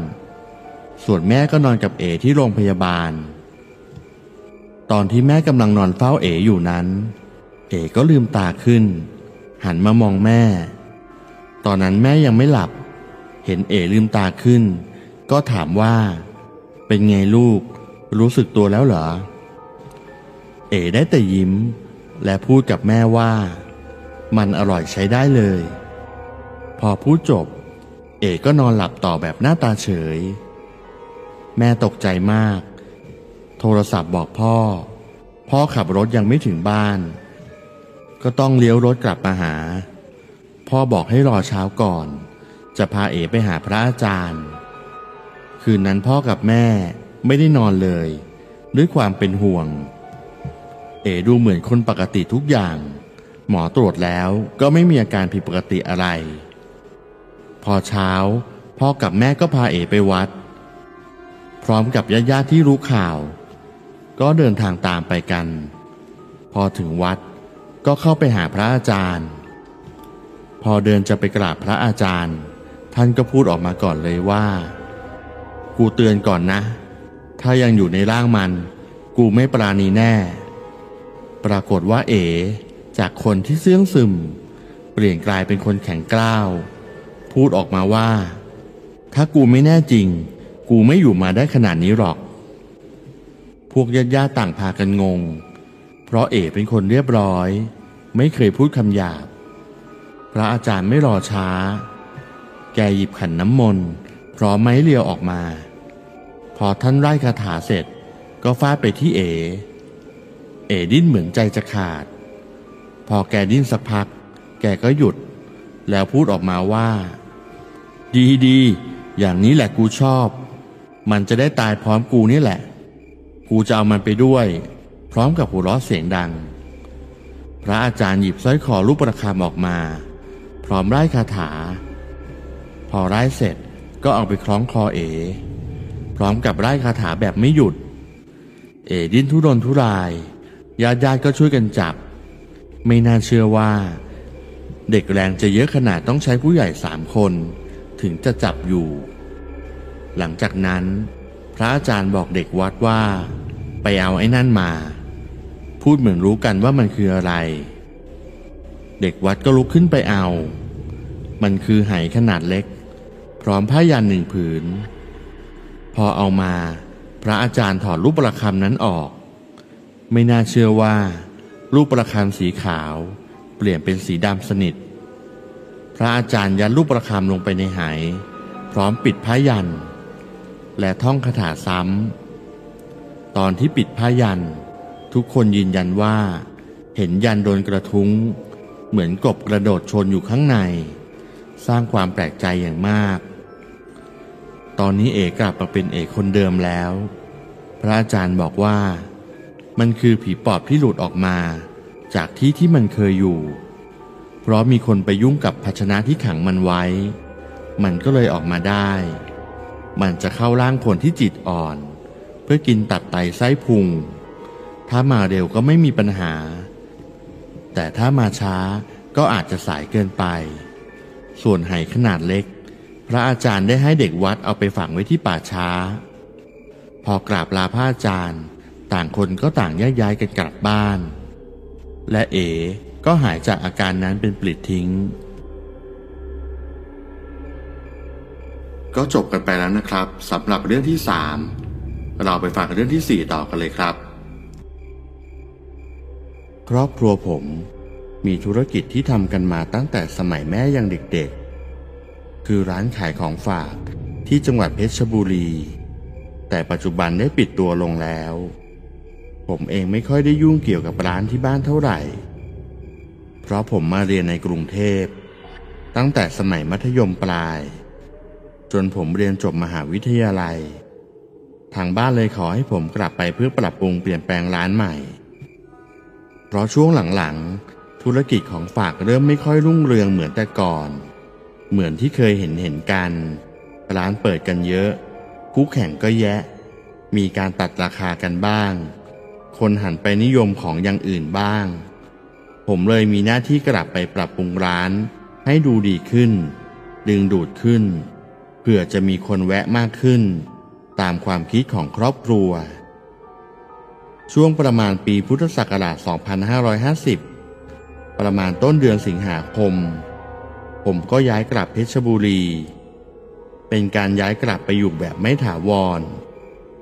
ส่วนแม่ก็นอนกับเอ๋ที่โรงพยาบาลตอนที่แม่กำลังนอนเฝ้าเอ๋อยู่นั้นเอ๋ก็ลืมตาขึ้นหันมามองแม่ตอนนั้นแม่ยังไม่หลับเห็นเอ๋ลืมตาขึ้นก็ถามว่าเป็นไงลูกรู้สึกตัวแล้วเหรอเอ๋ได้แต่ยิ้มและพูดกับแม่ว่ามันอร่อยใช้ได้เลยพอพูดจบเอ๋ก็นอนหลับต่อแบบหน้าตาเฉยแม่ตกใจมากโทรศัพท์บอกพ่อขับรถยังไม่ถึงบ้านก็ต้องเลี้ยวรถกลับมาหาพ่อบอกให้รอเช้าก่อนจะพาเอ๋ไปหาพระอาจารย์คืนนั้นพ่อกับแม่ไม่ได้นอนเลยด้วยความเป็นห่วงเอ๋ดูเหมือนคนปกติทุกอย่างหมอตรวจแล้วก็ไม่มีอาการผิดปกติอะไรพอเช้าพ่อกับแม่ก็พาเอ๋ไปวัดพร้อมกับญาติๆที่รู้ข่าวก็เดินทางตามไปกันพอถึงวัดก็เข้าไปหาพระอาจารย์พอเดินจะไปกราบพระอาจารย์ท่านก็พูดออกมาก่อนเลยว่ากูเตือนก่อนนะถ้ายังอยู่ในร่างมันกูไม่ปราณีแน่ปรากฏว่าเอ๋จากคนที่เสื่องซึมเปลี่ยนกลายเป็นคนแข็งกร้าวพูดออกมาว่าถ้ากูไม่แน่จริงกูไม่อยู่มาได้ขนาดนี้หรอกพวกญาติๆต่างพากันงงเพราะเอ๋เป็นคนเรียบร้อยไม่เคยพูดคำหยาบพระอาจารย์ไม่รอช้าแกหยิบขันน้ำมนต์พร้อมไม้เรียวออกมาพอท่านไล่คาถาเสร็จก็ฟาดไปที่เอ๋เอ๋ดิ้นเหมือนใจจะขาดพอแกดิ้นสักพักแกก็หยุดแล้วพูดออกมาว่าดีๆอย่างนี้แหละกูชอบมันจะได้ตายพร้อมกูนี่แหละกูจะเอามันไปด้วยพร้อมกับหัวเราะเสียงดังพระอาจารย์หยิบสร้อยคอรูปประคำออกมาพร้อมไล่คาถาพอไล่เสร็จก็เอาไปคล้องคอเอ๋พร้อมกับไล่คาถาแบบไม่หยุด เอ๋ดิ้นทุรนทุรายญาติก็ช่วยกันจับไม่น่าเชื่อว่าเด็กแรงจะเยอะขนาดต้องใช้ผู้ใหญ่3 คนถึงจะจับอยู่หลังจากนั้นพระอาจารย์บอกเด็กวัดว่าไปเอาไอ้นั่นมาพูดเหมือนรู้กันว่ามันคืออะไรเด็กวัดก็ลุกขึ้นไปเอามันคือไหขนาดเล็กพร้อมผ้ายัน1 ผืนพอเอามาพระอาจารย์ถอดรูปประคำนั้นออกไม่น่าเชื่อว่ารูปประคำสีขาวเปลี่ยนเป็นสีดำสนิทพระอาจารย์ยัดรูปประคำลงไปในไหพร้อมปิดผ้ายันและท่องคาถาซ้ำตอนที่ปิดผ้ายันทุกคนยืนยันว่าเห็นยันโดนกระทุ้งเหมือนกบกระโดดชนอยู่ข้างในสร้างความแปลกใจอย่างมากตอนนี้เอกลับมาเป็นเอกคนเดิมแล้วพระอาจารย์บอกว่ามันคือผีปอบที่หลุดออกมาจากที่มันเคยอยู่เพราะมีคนไปยุ่งกับภาชนะที่ขังมันไว้มันก็เลยออกมาได้มันจะเข้าร่างคนที่จิตอ่อนเพื่อกินตับไตไส้พุงถ้ามาเร็วก็ไม่มีปัญหาแต่ถ้ามาช้าก็อาจจะสายเกินไปส่วนไหขนาดเล็กพระอาจารย์ได้ให้เด็กวัดเอาไปฝังไว้ที่ป่าช้าพอกราบลาพระอาจารย์ต่างคนก็ต่างแยกย้ายกันกลับบ้านและเอ๋ก็หายจากอาการนั้นเป็นปลิดทิ้งก็จบกันไปแล้วนะครับสำหรับเรื่องที่3เราไปฟังเรื่องที่4ต่อกันเลยครับครอบครัวผมมีธุรกิจที่ทำกันมาตั้งแต่สมัยแม่ยังเด็กๆคือร้านขายของฝากที่จังหวัดเพชรบุรีแต่ปัจจุบันได้ปิดตัวลงแล้วผมเองไม่ค่อยได้ยุ่งเกี่ยวกับร้านที่บ้านเท่าไหร่เพราะผมมาเรียนในกรุงเทพตั้งแต่สมัยมัธยมปลายจนผมเรียนจบมหาวิทยาลัยทางบ้านเลยขอให้ผมกลับไปเพื่อปรับปรุงเปลี่ยนแปลงร้านใหม่เพราะช่วงหลังๆธุรกิจของฝากเริ่มไม่ค่อยรุ่งเรืองเหมือนแต่ก่อนเหมือนที่เคยเห็นกันร้านเปิดกันเยอะคู่แข่งก็แยะมีการตัดราคากันบ้างคนหันไปนิยมของอย่างอื่นบ้างผมเลยมีหน้าที่กลับไปปรับปรุงร้านให้ดูดีขึ้นดึงดูดขึ้นเพื่อจะมีคนแวะมากขึ้นตามความคิดของครอบครัวช่วงประมาณปีพุทธศักราช 2550 ประมาณต้นเดือนสิงหาคมผมก็ย้ายกลับเพชรบุรีเป็นการย้ายกลับไปอยู่แบบไม่ถาวร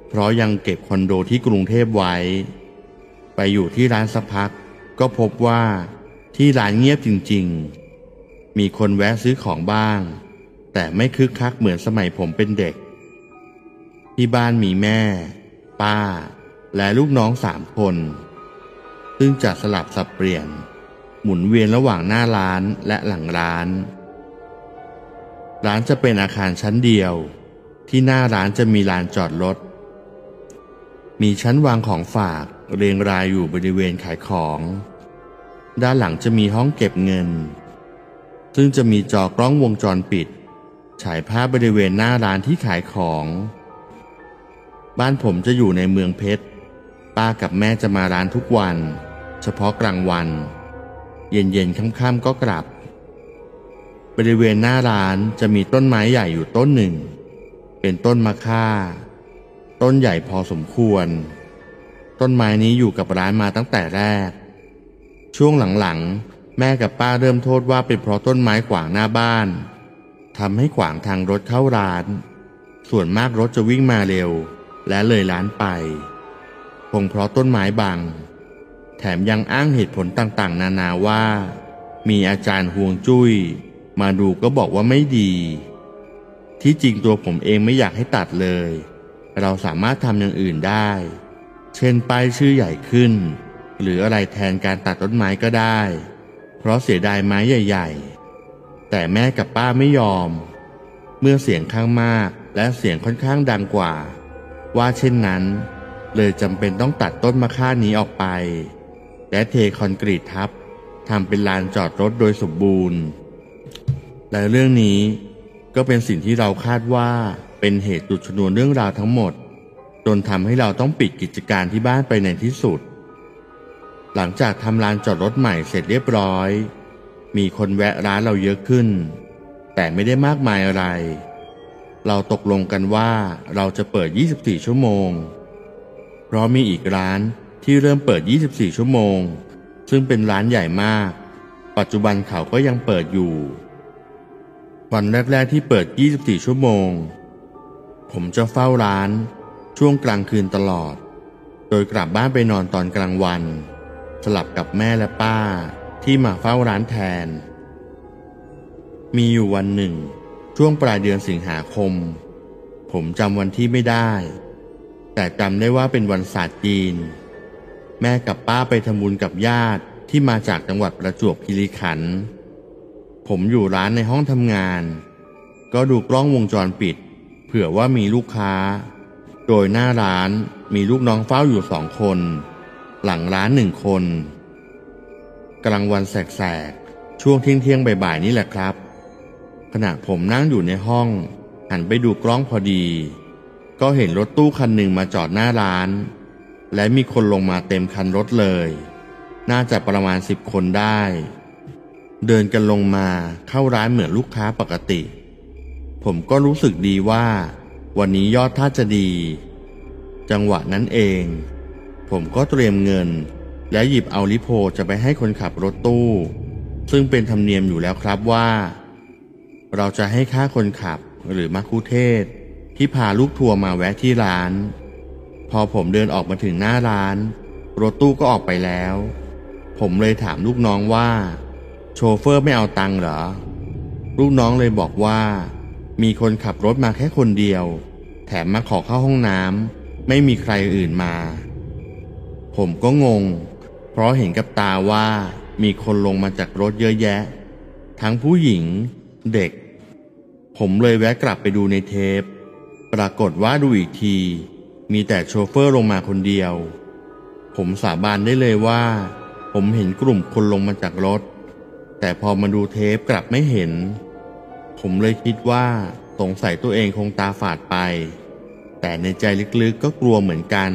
เพราะยังเก็บคอนโดที่กรุงเทพไว้ไปอยู่ที่ร้านสักพักก็พบว่าที่ร้านเงียบจริงๆมีคนแวะซื้อของบ้างแต่ไม่คึกคักเหมือนสมัยผมเป็นเด็กที่บ้านมีแม่ป้าและลูกน้อง3 คนซึ่งจะสลับสับเปลี่ยนหมุนเวียนระหว่างหน้าร้านและหลังร้านร้านจะเป็นอาคารชั้นเดียวที่หน้าร้านจะมีลานจอดรถมีชั้นวางของฝากเรียงรายอยู่บริเวณขายของด้านหลังจะมีห้องเก็บเงินซึ่งจะมีจอกล้องวงจรปิดฉายภาพบริเวณหน้าร้านที่ขายของบ้านผมจะอยู่ในเมืองเพชรป้ากับแม่จะมาร้านทุกวันเฉพาะกลางวันเย็นๆค่ำๆก็กลับบริเวณหน้าร้านจะมีต้นไม้ใหญ่อยู่ต้นหนึ่งเป็นต้นมะค่าต้นใหญ่พอสมควรต้นไม้นี้อยู่กับร้านมาตั้งแต่แรกช่วงหลังๆแม่กับป้าเริ่มโทษว่าเป็นเพราะต้นไม้ขวางหน้าบ้านทำให้ขวางทางรถเข้าร้านส่วนมากรถจะวิ่งมาเร็วและเลยร้านไปคงเพราะต้นไม้บังแถมยังอ้างเหตุผลต่างๆนานาว่ามีอาจารย์ห่วงจุ้ยมาดูก็บอกว่าไม่ดีที่จริงตัวผมเองไม่อยากให้ตัดเลยเราสามารถทำอย่างอื่นได้เช่นป้ายชื่อใหญ่ขึ้นหรืออะไรแทนการตัดต้นไม้ก็ได้เพราะเสียดายไม้ใหญ่ๆแต่แม่กับป้าไม่ยอมเมื่อเสียงข้างมากและเสียงค่อนข้างดังกว่าว่าเช่นนั้นเลยจำเป็นต้องตัดต้นมะค่านี้ออกไปและเทคอนกรีตทับทำเป็นลานจอดรถโดยสมบูรณ์และเรื่องนี้ก็เป็นสิ่งที่เราคาดว่าเป็นเหตุจุดชนวนเรื่องราวทั้งหมด จนทำให้เราต้องปิดกิจการที่บ้านไปในที่สุดหลังจากทำลานจอดรถใหม่เสร็จเรียบร้อยมีคนแวะร้านเราเยอะขึ้นแต่ไม่ได้มากมายอะไรเราตกลงกันว่าเราจะเปิด24ชั่วโมงเพราะมีอีกร้านที่เริ่มเปิด24ชั่วโมงซึ่งเป็นร้านใหญ่มากปัจจุบันเขาก็ยังเปิดอยู่วันแรกๆที่เปิด24ชั่วโมงผมจะเฝ้าร้านช่วงกลางคืนตลอดโดยกลับบ้านไปนอนตอนกลางวันสลับกับแม่และป้าที่มาเฝ้าร้านแทนมีอยู่วันหนึ่งช่วงปลายเดือนสิงหาคมผมจำวันที่ไม่ได้แต่จำได้ว่าเป็นวันศาสตร์จีนแม่กับป้าไปทำบุญกับญาติที่มาจากจังหวัดประจวบคีรีขันธ์ผมอยู่ร้านในห้องทำงานก็ดูกล้องวงจรปิดเผื่อว่ามีลูกค้าโดยหน้าร้านมีลูกน้องเฝ้าอยู่2 คนหลังร้าน1 คนกลางวันแสกๆช่วงเที่ยงบ่ายๆนี่แหละครับขณะผมนั่งอยู่ในห้องหันไปดูกล้องพอดีก็เห็นรถตู้คันหนึ่งมาจอดหน้าร้านและมีคนลงมาเต็มคันรถเลยน่าจะประมาณ10 คนได้เดินกันลงมาเข้าร้านเหมือนลูกค้าปกติผมก็รู้สึกดีว่าวันนี้ยอดท่าจะดีจังหวะนั้นเองผมก็เตรียมเงินและหยิบเอาลิโพจะไปให้คนขับรถตู้ซึ่งเป็นธรรมเนียมอยู่แล้วครับว่าเราจะให้ค่าคนขับหรือมัคคุเทศก์ที่พาลูกทัวร์มาแวะที่ร้านพอผมเดินออกมาถึงหน้าร้านรถตู้ก็ออกไปแล้วผมเลยถามลูกน้องว่าโชเฟอร์ไม่เอาตังค์เหรอลูกน้องเลยบอกว่ามีคนขับรถมาแค่คนเดียวแถมมาขอเข้าห้องน้ำไม่มีใครอื่นมาผมก็งงเพราะเห็นกับตาว่ามีคนลงมาจากรถเยอะแยะทั้งผู้หญิงเด็กผมเลยแวะกลับไปดูในเทปปรากฏว่าดูอีกทีมีแต่โชเฟอร์ลงมาคนเดียวผมสาบานได้เลยว่าผมเห็นกลุ่มคนลงมาจากรถแต่พอมาดูเทปกลับไม่เห็นผมเลยคิดว่าสงสัยตัวเองคงตาฝาดไปแต่ในใจลึกๆก็กลัวเหมือนกัน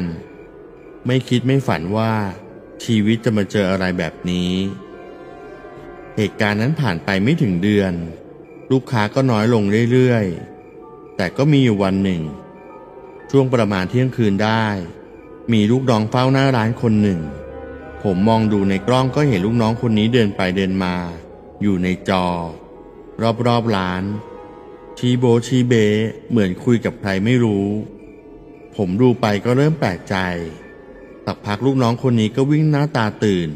ไม่คิดไม่ฝันว่าชีวิตจะมาเจออะไรแบบนี้เหตุการณ์นั้นผ่านไปไม่ถึงเดือนลูกค้าก็น้อยลงเรื่อยๆแต่ก็มีอยู่วันหนึ่งช่วงประมาณเที่ยงคืนได้มีลูกน้องเฝ้าหน้าร้านคนหนึ่งผมมองดูในกล้องก็เห็นลูกน้องคนนี้เดินไปเดินมาอยู่ในจอรอบๆร้านชีโบชีเบเหมือนคุยกับใครไม่รู้ผมดูไปก็เริ่มแปลกใจสักพักลูกน้องคนนี้ก็วิ่งหน้าตาตื่น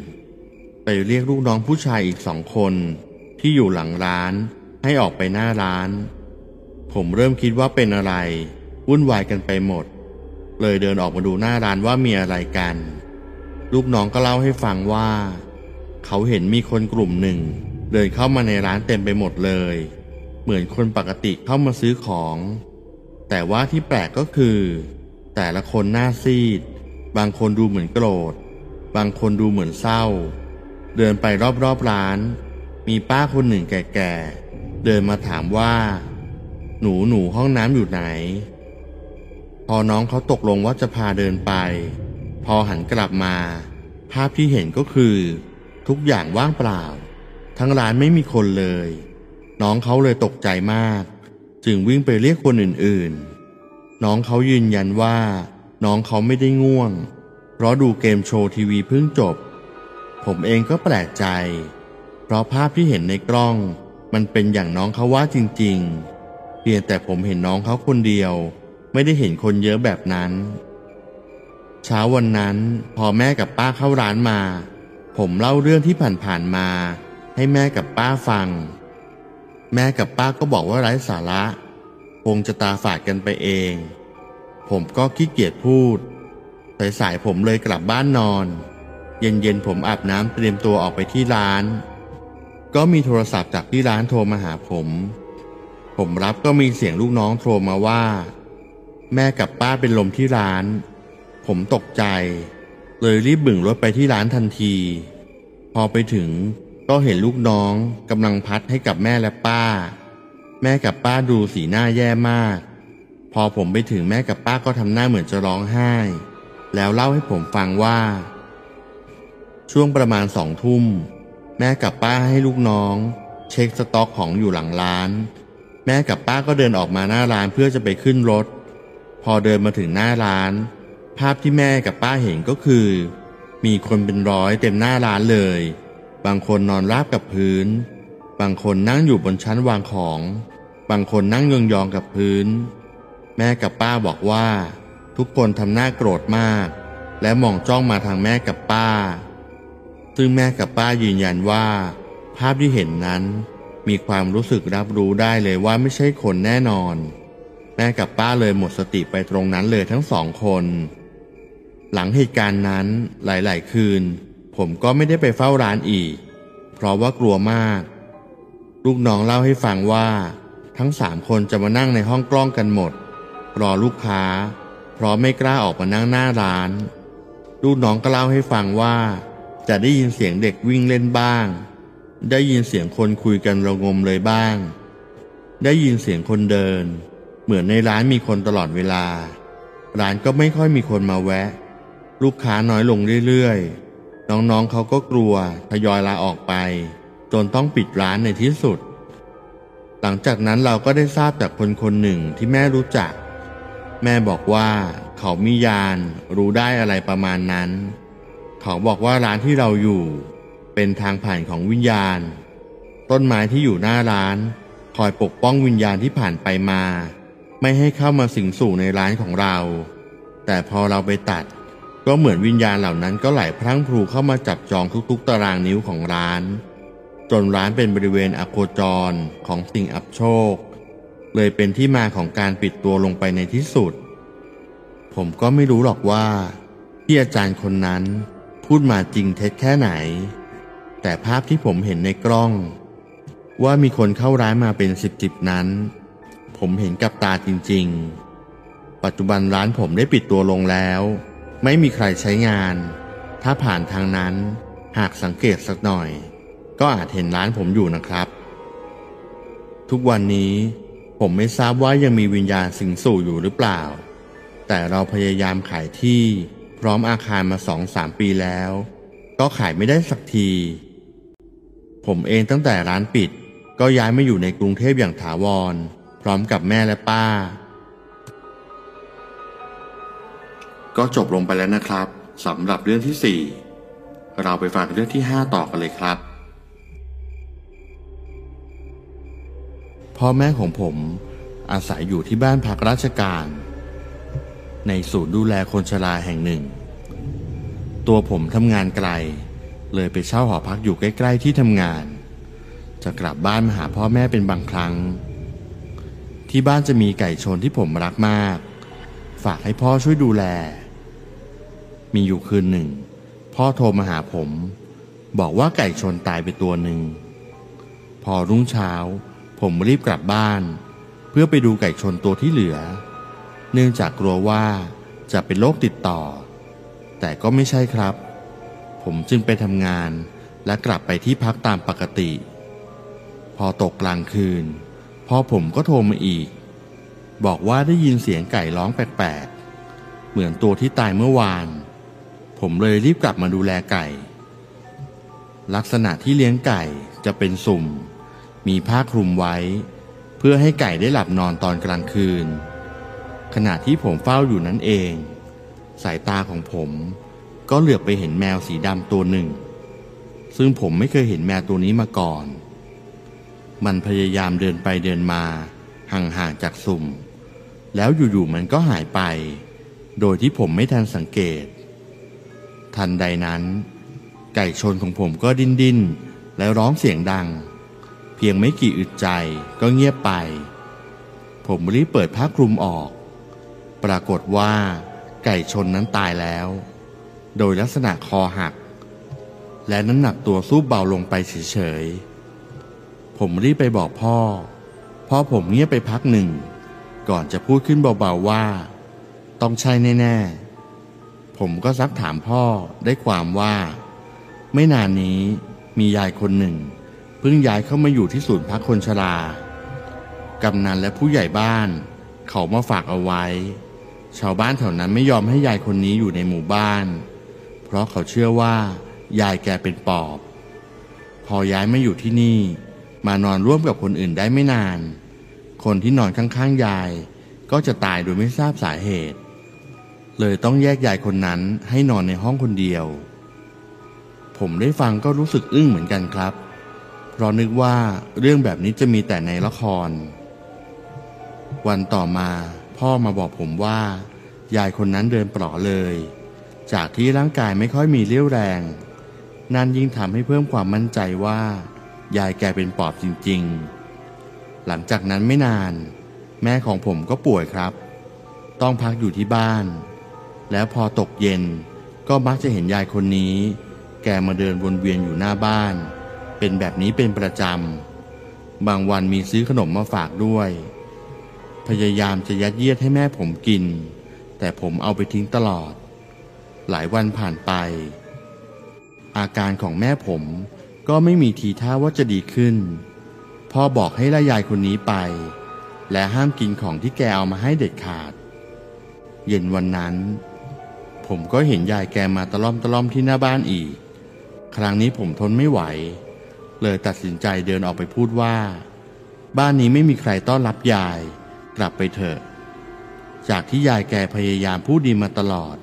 ไปเรียกลูกน้องผู้ชายอีก2 คนที่อยู่หลังร้านให้ออกไปหน้าร้านผมเริ่มคิดว่าเป็นอะไรวุ่นวายกันไปหมดเลยเดินออกมาดูหน้าร้านว่ามีอะไรกันลูกน้องก็เล่าให้ฟังว่าเขาเห็นมีคนกลุ่มหนึ่งเดินเข้ามาในร้านเต็มไปหมดเลยเหมือนคนปกติเข้ามาซื้อของแต่ว่าที่แปลกก็คือแต่ละคนหน้าซีดบางคนดูเหมือนโกรธบางคนดูเหมือนเศร้าเดินไปรอบๆร้านมีป้าคนหนึ่งแก่ๆเดินมาถามว่าหนูห้องน้ำอยู่ไหนพอน้องเขาตกลงว่าจะพาเดินไปพอหันกลับมาภาพที่เห็นก็คือทุกอย่างว่างเปล่าทั้งร้านไม่มีคนเลยน้องเขาเลยตกใจมากจึงวิ่งไปเรียกคนอื่นๆน้องเขายืนยันว่าน้องเขาไม่ได้ง่วงเพราะดูเกมโชว์ทีวีเพิ่งจบผมเองก็แปลกใจเพราะภาพที่เห็นในกล้องมันเป็นอย่างน้องเขาว่าจริงๆเพียงแต่ผมเห็นน้องเขาคนเดียวไม่ได้เห็นคนเยอะแบบนั้นเช้าวันนั้นพอแม่กับป้าเข้าร้านมาผมเล่าเรื่องที่ผ่านๆมาให้แม่กับป้าฟังแม่กับป้าก็บอกว่าไร้สาระคงจะตาฝาดกันไปเองผมก็ขี้เกียจพูดสายๆผมเลยกลับบ้านนอนเย็นๆผมอาบน้ำเตรียมตัวออกไปที่ร้านก็มีโทรศัพท์จากที่ร้านโทรมาหาผมรับก็มีเสียงลูกน้องโทรมาว่าแม่กับป้าเป็นลมที่ร้านผมตกใจเลยรีบบึ่งรถไปที่ร้านทันทีพอไปถึงก็เห็นลูกน้องกำลังพัดให้กับแม่และป้าแม่กับป้าดูสีหน้าแย่มาก พอผมไปถึงแม่กับป้าก็ทำหน้าเหมือนจะร้องไห้แล้วเล่าให้ผมฟังว่าช่วงประมาณ20 ทุ่มแม่กับป้าให้ลูกน้องเช็คสต็อกของอยู่หลังร้านแม่กับป้าก็เดินออกมาหน้าร้านเพื่อจะไปขึ้นรถพอเดินมาถึงหน้าร้านภาพที่แม่กับป้าเห็นก็คือมีคนเป็นร้อยเต็มหน้าร้านเลยบางคนนอนราบกับพื้นบางคนนั่งอยู่บนชั้นวางของบางคนนั่งยองๆกับพื้นแม่กับป้าบอกว่าทุกคนทำหน้าโกรธมากและมองจ้องมาทางแม่กับป้าซึ่งแม่กับป้ายืนยันว่าภาพที่เห็นนั้นมีความรู้สึกรับรู้ได้เลยว่าไม่ใช่คนแน่นอนแม่กับป้าเลยหมดสติไปตรงนั้นเลยทั้ง2 คนหลังเหตุการณ์นั้นหลายๆคืนผมก็ไม่ได้ไปเฝ้าร้านอีกเพราะว่ากลัวมากลูกน้องเล่าให้ฟังว่าทั้ง3 คนจะมานั่งในห้องกล้องกันหมดรอลูกค้าเพราะไม่กล้าออกมานั่งหน้าร้านลูกน้องก็เล่าให้ฟังว่าจะได้ยินเสียงเด็กวิ่งเล่นบ้างได้ยินเสียงคนคุยกันระงมเลยบ้างได้ยินเสียงคนเดินเหมือนในร้านมีคนตลอดเวลาร้านก็ไม่ค่อยมีคนมาแวะลูกค้าน้อยลงเรื่อยๆน้องๆเขาก็กลัวทยอยลาออกไปจนต้องปิดร้านในที่สุดหลังจากนั้นเราก็ได้ทราบจากคนๆหนึ่งที่แม่รู้จักแม่บอกว่าเขามีญาณรู้ได้อะไรประมาณนั้นเขาบอกว่าร้านที่เราอยู่เป็นทางผ่านของวิญญาณต้นไม้ที่อยู่หน้าร้านคอยปกป้องวิญญาณที่ผ่านไปมาไม่ให้เข้ามาสิงสู่ในร้านของเราแต่พอเราไปตัดก็เหมือนวิญญาณเหล่านั้นก็ไหลพรั่งพรูเข้ามาจับจองทุกๆตารางนิ้วของร้านจนร้านเป็นบริเวณอโคจรของสิ่งอับโชคเลยเป็นที่มาของการปิดตัวลงไปในที่สุดผมก็ไม่รู้หรอกว่าที่อาจารย์คนนั้นพูดมาจริงเท็จแค่ไหนแต่ภาพที่ผมเห็นในกล้องว่ามีคนเข้าร้านมาเป็น10 นั้นผมเห็นกับตาจริงๆปัจจุบันร้านผมได้ปิดตัวลงแล้วไม่มีใครใช้งานถ้าผ่านทางนั้นหากสังเกตสักหน่อยก็อาจเห็นร้านผมอยู่นะครับทุกวันนี้ผมไม่ทราบว่ายังมีวิญญาณสิงสู่อยู่หรือเปล่าแต่เราพยายามขายที่พร้อมอาคารมา 2-3 ปีแล้วก็ขายไม่ได้สักทีผมเองตั้งแต่ร้านปิดก็ย้ายมาอยู่ในกรุงเทพอย่างถาวรพร้อมกับแม่และป้าก็จบลงไปแล้วนะครับสำหรับเรื่องที่ 4เราไปฟังเรื่องที่ 5ต่อกันเลยครับพ่อแม่ของผมอาศัยอยู่ที่บ้านพักราชการในศูนย์ดูแลคนชราแห่งหนึ่งตัวผมทำงานไกลเลยไปเช่าหอพักอยู่ใกล้ๆที่ทำงานจะกลับบ้านมาหาพ่อแม่เป็นบางครั้งที่บ้านจะมีไก่ชนที่ผมรักมากฝากให้พ่อช่วยดูแลมีอยู่คืนหนึ่งพ่อโทรมาหาผมบอกว่าไก่ชนตายไปตัวหนึ่งพอรุ่งเช้าผมรีบกลับบ้านเพื่อไปดูไก่ชนตัวที่เหลือเนื่องจากกลัวว่าจะเป็นโรคติดต่อแต่ก็ไม่ใช่ครับผมจึงไปทำงานและกลับไปที่พักตามปกติพอตกกลางคืนพ่อผมก็โทรมาอีกบอกว่าได้ยินเสียงไก่ร้องแปลกๆเหมือนตัวที่ตายเมื่อวานผมเลยรีบกลับมาดูแลไก่ลักษณะที่เลี้ยงไก่จะเป็นสุ่มมีผ้าคลุมไว้เพื่อให้ไก่ได้หลับนอนตอนกลางคืนขณะที่ผมเฝ้าอยู่นั้นเองสายตาของผมก็เหลือบไปเห็นแมวสีดำตัวหนึ่งซึ่งผมไม่เคยเห็นแมวตัวนี้มาก่อนมันพยายามเดินไปเดินมาห่างๆจากสุ่มแล้วอยู่ๆมันก็หายไปโดยที่ผมไม่ทันสังเกตทันใดนั้นไก่ชนของผมก็ดิ้นๆและร้องเสียงดังเพียงไม่กี่อึดใจก็เงียบไปผมรีบเปิดผ้าคลุมออกปรากฏว่าไก่ชนนั้นตายแล้วโดยลักษณะคอหักและน้ำหนักตัวซูบเบาลงไปเฉยๆผมรีบไปบอกพ่อผมเงียบไปพักหนึ่งก่อนจะพูดขึ้นเบาๆว่าต้องใช่แน่ๆผมก็ซักถามพ่อได้ความว่าไม่นานนี้มียายคนหนึ่งเพิ่งย้ายเข้ามาอยู่ที่ศูนย์พักคนชรากำนันและผู้ใหญ่บ้าน เขามาฝากเอาไว้ชาวบ้านแถวนั้นไม่ยอมให้ยายคนนี้อยู่ในหมู่บ้านเพราะเขาเชื่อว่ายายแกเป็นปอบพอย้ายมาอยู่ที่นี่มานอนร่วมกับคนอื่นได้ไม่นานคนที่นอนข้างๆยายก็จะตายโดยไม่ทราบสาเหตุเลยต้องแยกยายคนนั้นให้นอนในห้องคนเดียวผมได้ฟังก็รู้สึกอึ้งเหมือนกันครับเพราะนึกว่าเรื่องแบบนี้จะมีแต่ในละครวันต่อมาพ่อมาบอกผมว่ายายคนนั้นเดินเปราะเลยจากที่ร่างกายไม่ค่อยมีเรี่ยวแรงนั่นยิ่งทำให้เพิ่มความมั่นใจว่ายายแกเป็นปอบจริงๆหลังจากนั้นไม่นานแม่ของผมก็ป่วยครับต้องพักอยู่ที่บ้านแล้วพอตกเย็นก็มักจะเห็นยายคนนี้แกมาเดินวนเวียนอยู่หน้าบ้านเป็นแบบนี้เป็นประจำบางวันมีซื้อขนมมาฝากด้วยพยายามจะยัดเยียดให้แม่ผมกินแต่ผมเอาไปทิ้งตลอดหลายวันผ่านไปอาการของแม่ผมก็ไม่มีทีท่าว่าจะดีขึ้นพ่อบอกให้ไล่ยายคนนี้ไปและห้ามกินของที่แกเอามาให้เด็ดขาดเย็นวันนั้นผมก็เห็นยายแกมาตะล่อมที่หน้าบ้านอีกครั้งนี้ผมทนไม่ไหวเลยตัดสินใจเดินออกไปพูดว่าบ้านนี้ไม่มีใครต้อนรับยายกลับไปเถอะจากที่ยายแกพยายามพูดดีมาตลอด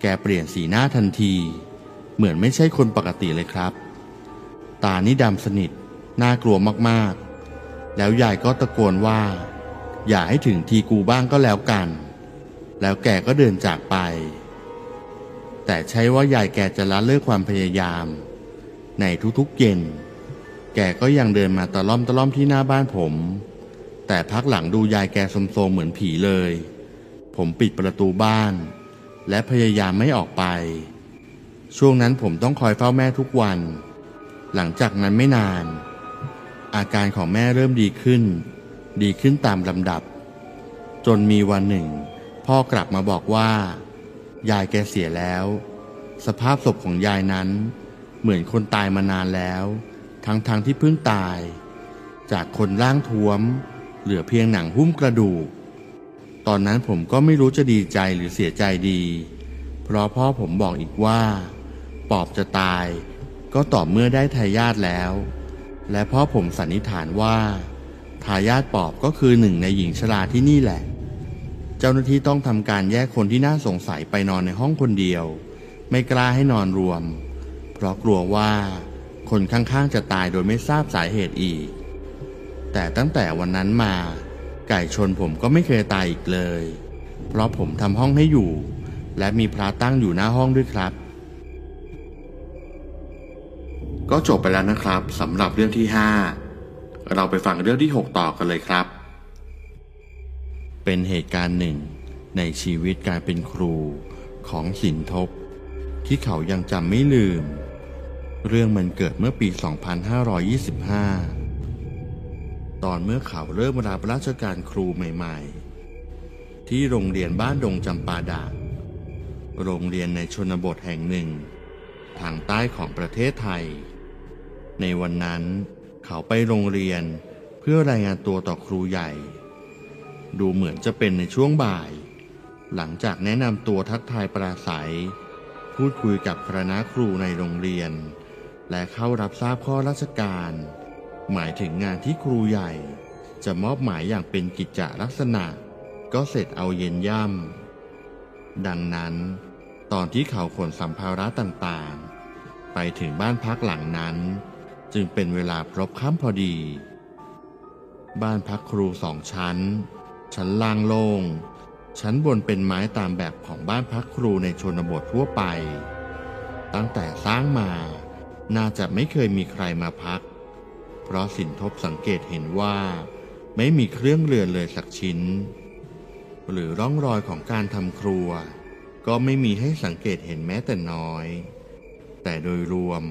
แกเปลี่ยนสีหน้าทันทีเหมือนไม่ใช่คนปกติเลยครับตานี่ดำสนิทน่ากลัวมากๆแล้วยายก็ตะโกนว่าอย่าให้ถึงทีกูบ้างก็แล้วกันแล้วแกก็เดินจากไปแต่ใช่ว่ายายแกจะละเลิกความพยายามในทุกๆเย็นแกก็ยังเดินมาตะล่อมที่หน้าบ้านผมแต่พักหลังดูยายแกสมโซเหมือนผีเลยผมปิดประตูบ้านและพยายามไม่ออกไปช่วงนั้นผมต้องคอยเฝ้าแม่ทุกวันหลังจากนั้นไม่นานอาการของแม่เริ่มดีขึ้นตามลำดับจนมีวันหนึ่งพ่อกลับมาบอกว่ายายแกเสียแล้วสภาพศพของยายนั้นเหมือนคนตายมานานแล้วทั้งที่เพิ่งตายจากคนร่างท้วมเหลือเพียงหนังหุ้มกระดูกตอนนั้นผมก็ไม่รู้จะดีใจหรือเสียใจดีเพราะพ่อผมบอกอีกว่าปอบจะตายก็ต่อเมื่อได้ทายาทแล้วและพ่อผมสันนิษฐานว่าทายาทปอบก็คือหนึ่งในหญิงชราที่นี่แหละเจ้าหน้าที่ต้องทำการแยกคนที่น่าสงสัยไปนอนในห้องคนเดียวไม่กล้าให้นอนรวมเพราะกลัวว่าคนข้างๆจะตายโดยไม่ทราบสาเหตุอีกแต่ตั้งแต่วันนั้นมาไก่ชนผมก็ไม่เคยตายอีกเลยเพราะผมทำห้องให้อยู่และมีพระตั้งอยู่หน้าห้องด้วยครับก็จบไปแล้วนะครับสำหรับเรื่องที่5เราไปฟังเรื่องที่6ต่อกันเลยครับเป็นเหตุการณ์หนึ่งในชีวิตการเป็นครูของสินทบที่เขายังจำไม่ลืมเรื่องมันเกิดเมื่อปี 2525ตอนเมื่อเขาเริ่มรับราชการครูใหม่ๆที่โรงเรียนบ้านดงจำปาดะโรงเรียนในชนบทแห่งหนึ่งทางใต้ของประเทศไทยในวันนั้นเขาไปโรงเรียนเพื่อรายงานตัวต่อครูใหญ่ดูเหมือนจะเป็นในช่วงบ่ายหลังจากแนะนำตัวทักทายปราศัยพูดคุยกับคณะครูในโรงเรียนและเข้ารับทราบข้อราชการหมายถึงงานที่ครูใหญ่จะมอบหมายอย่างเป็นกิจจลักษณะก็เสร็จเอาเย็นย่ำดังนั้นตอนที่เขาขนสัมภาระต่างๆไปถึงบ้านพักหลังนั้นจึงเป็นเวลาพรบค่ำพอดีบ้านพักครู2 ชั้นชั้นล่างโล่งชั้นบนเป็นไม้ตามแบบของบ้านพักครูในชนบททั่วไปตั้งแต่สร้างมาน่าจะไม่เคยมีใครมาพักเพราะสินทบสังเกตเห็นว่าไม่มีเครื่องเรือนเลยสักชิ้นหรือร่องรอยของการทำครัวก็ไม่มีให้สังเกตเห็นแม้แต่น้อยแต่โดยรวม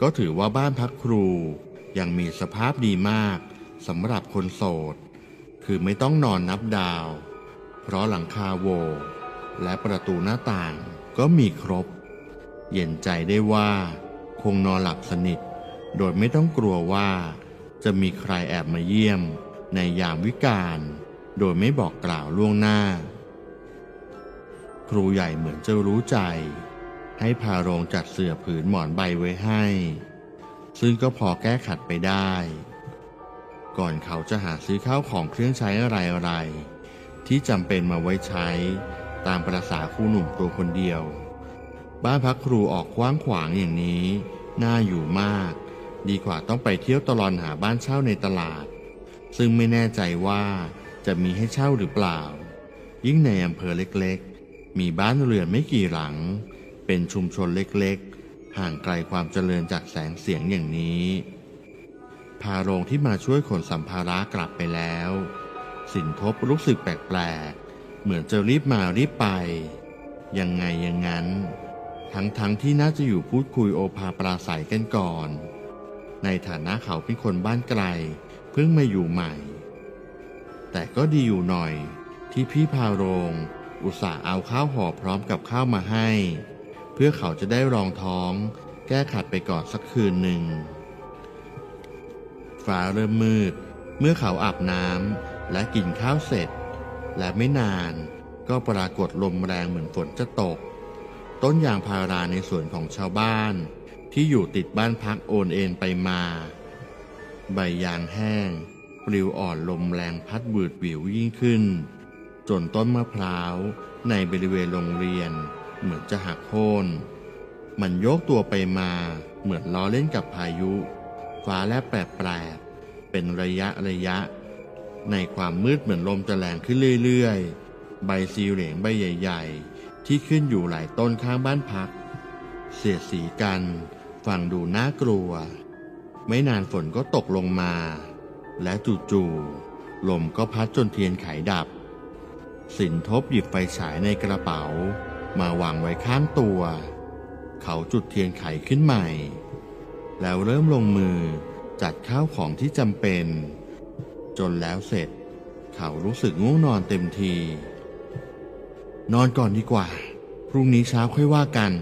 ก็ถือว่าบ้านพักครูยังมีสภาพดีมากสำหรับคนโสดคือไม่ต้องนอนนับดาวเพราะหลังคาโหว่และประตูหน้าต่างก็มีครบเย็นใจได้ว่าคงนอนหลับสนิทโดยไม่ต้องกลัวว่าจะมีใครแอบมาเยี่ยมในยามวิกาล โดยไม่บอกกล่าวล่วงหน้าครูใหญ่เหมือนจะรู้ใจให้พาโรงจัดเสื่อผืนหมอนใบไว้ให้ซึ่งก็พอแก้ขัดไปได้ก่อนเขาจะหาซื้อข้าวของเครื่องใช้อะไรๆที่จำเป็นมาไว้ใช้ตามประสาครูหนุ่มตัวคนเดียวบ้านพักครูออกกว้างขวางอย่างนี้น่าอยู่มากดีกว่าต้องไปเที่ยวตลอดหาบ้านเช่าในตลาดซึ่งไม่แน่ใจว่าจะมีให้เช่าหรือเปล่ายิ่งในอำเภอเล็กๆมีบ้านเรือนไม่กี่หลังเป็นชุมชนเล็กๆห่างไกลความเจริญจากแสงเสียงอย่างนี้พาโรงที่มาช่วยขนสัมภาระกลับไปแล้วสินทบรู้สึกแปลกๆเหมือนจะรีบมารีบไปยังไงอย่างนั้นทั้งที่น่าจะอยู่พูดคุยโอภาปราศัยกันก่อนในฐานะเขาเป็นคนบ้านไกลเพิ่งมาอยู่ใหม่แต่ก็ดีอยู่หน่อยที่พี่พาโรงอุตส่าห์เอาข้าวห่อพร้อมกับข้าวมาให้เพื่อเขาจะได้รองท้องแก้ขัดไปก่อนสักคืนหนึ่งฟ้าเริ่มมืดเมื่อเขาอาบน้ำและกินข้าวเสร็จและไม่นานก็ปรากฏลมแรงเหมือนฝนจะตกต้นยางพาราในสวนของชาวบ้านที่อยู่ติดบ้านพักโอนเอ็นไปมาใบยางแห้งปลิวอ่อนลมแรงพัดบืดวิวยิ่งขึ้นจนต้นมะพร้าวในบริเวณโรงเรียนเหมือนจะหักโค่นมันโยกตัวไปมาเหมือนล้อเล่นกับพายุฟ้าแลบแปรบๆเป็นระยะในความมืดเหมือนลมจะแรงขึ้นเรื่อยๆใบสีเหลืองใบใหญ่ๆที่ขึ้นอยู่หลายต้นข้างบ้านพักเสียดสีกันฟังดูน่ากลัวไม่นานฝนก็ตกลงมาและจู่ๆลมก็พัดจนเทียนไขดับสินทบหยิบไฟฉายในกระเป๋ามาวางไว้ข้างตัวเขาจุดเทียนไขขึ้นใหม่แล้วเริ่มลงมือจัดข้าวของที่จำเป็นจนแล้วเสร็จเขารู้สึกง่วงนอนเต็มทีนอนก่อนดีกว่าพรุ่งนี้เช้าค่อยว่ากัน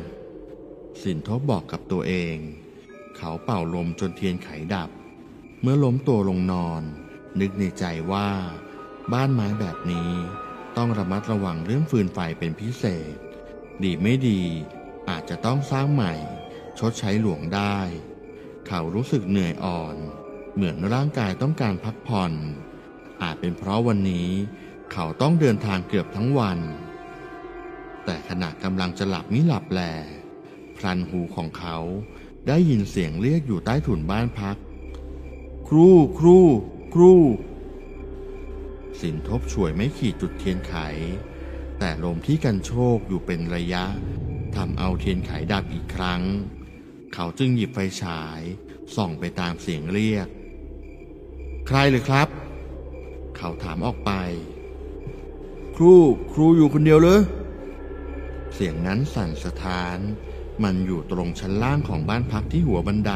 สินทบบอกกับตัวเองเขาเป่าลมจนเทียนไขดับเมื่อล้มตัวลงนอนนึกในใจว่าบ้านไม้แบบนี้ต้องระมัดระวังเรื่องฟืนไฟเป็นพิเศษดีไม่ดีอาจจะต้องสร้างใหม่ชดใช้หลวงได้เขารู้สึกเหนื่อยอ่อนเหมือนร่างกายต้องการพักผ่อนอาจเป็นเพราะวันนี้เขาต้องเดินทางเกือบทั้งวันแต่ขณะกำลังจะหลับมิหลับแลพลันหูของเขาได้ยินเสียงเรียกอยู่ใต้ถุนบ้านพักครูสินทบช่วยไม่ขีดจุดเทียนไขแต่ลมที่กันโชกอยู่เป็นระยะทำเอาเทียนไขดับอีกครั้งเขาจึงหยิบไฟฉายส่องไปตามเสียงเรียกใครหรือครับเขาถามออกไปครูอยู่คนเดียวหรือเสียงนั้นสั่นสะท้านมันอยู่ตรงชั้นล่างของบ้านพักที่หัวบันได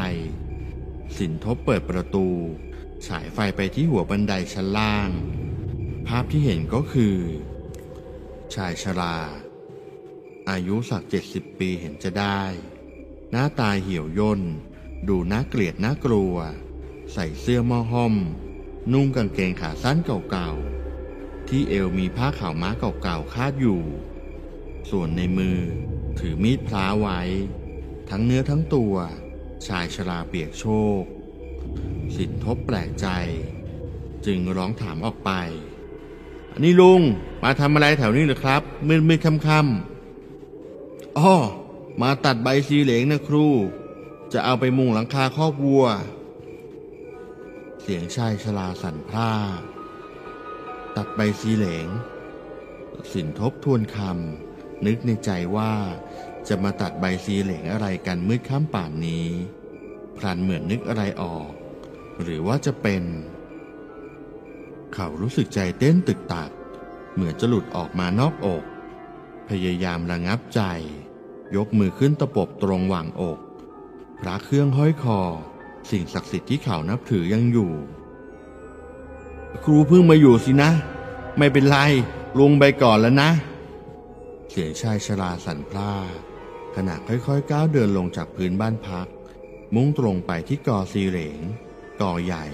สินทบเปิดประตูฉายไฟไปที่หัวบันไดชั้นล่างภาพที่เห็นก็คือชายชราอายุสัก70ปีเห็นจะได้หน้าตาเหี่ยวย่นดูน่าเกลียดน่ากลัวใส่เสื้อหม้อห้อมนุ่งกางเกงขาสั้นเก่าๆที่เอวมีผ้าขาวม้าเก่าๆคาดอยู่ส่วนในมือถือมีดพลาไว้ทั้งเนื้อทั้งตัวชายชราเปียกโชกสินทบแปลกใจจึงร้องถามออกไปนี่ลุงมาทำอะไรแถวนี้หรือครับมืดค่ำๆอ้อมาตัดใบสีเหลืองนะครูจะเอาไปมุงหลังคาคอกวัวเสียงชายชราสั่นพร่าตัดใบสีเหลืองสินทบทวนคำนึกในใจว่าจะมาตัดใบสีเหลืองอะไรกันมืดค่ำป่านนี้พลันเหมือนนึกอะไรออกหรือว่าจะเป็นเขารู้สึกใจเต้นตึกตักเหมือนจะหลุดออกมานอกอกพยายามระงับใจยกมือขึ้นตะปบตรงหว่างอกพระเครื่องห้อยคอสิ่งศักดิ์สิทธิ์ที่เขานับถือยังอยู่ครูเพิ่งมาอยู่สินะไม่เป็นไรลงไปก่อนแล้วนะเสียงชายชราสั่นพร่าขณะค่อยๆก้าวเดินลงจากพื้นบ้านพักมุ่งตรงไปที่กอสีเหลงกอใหญ่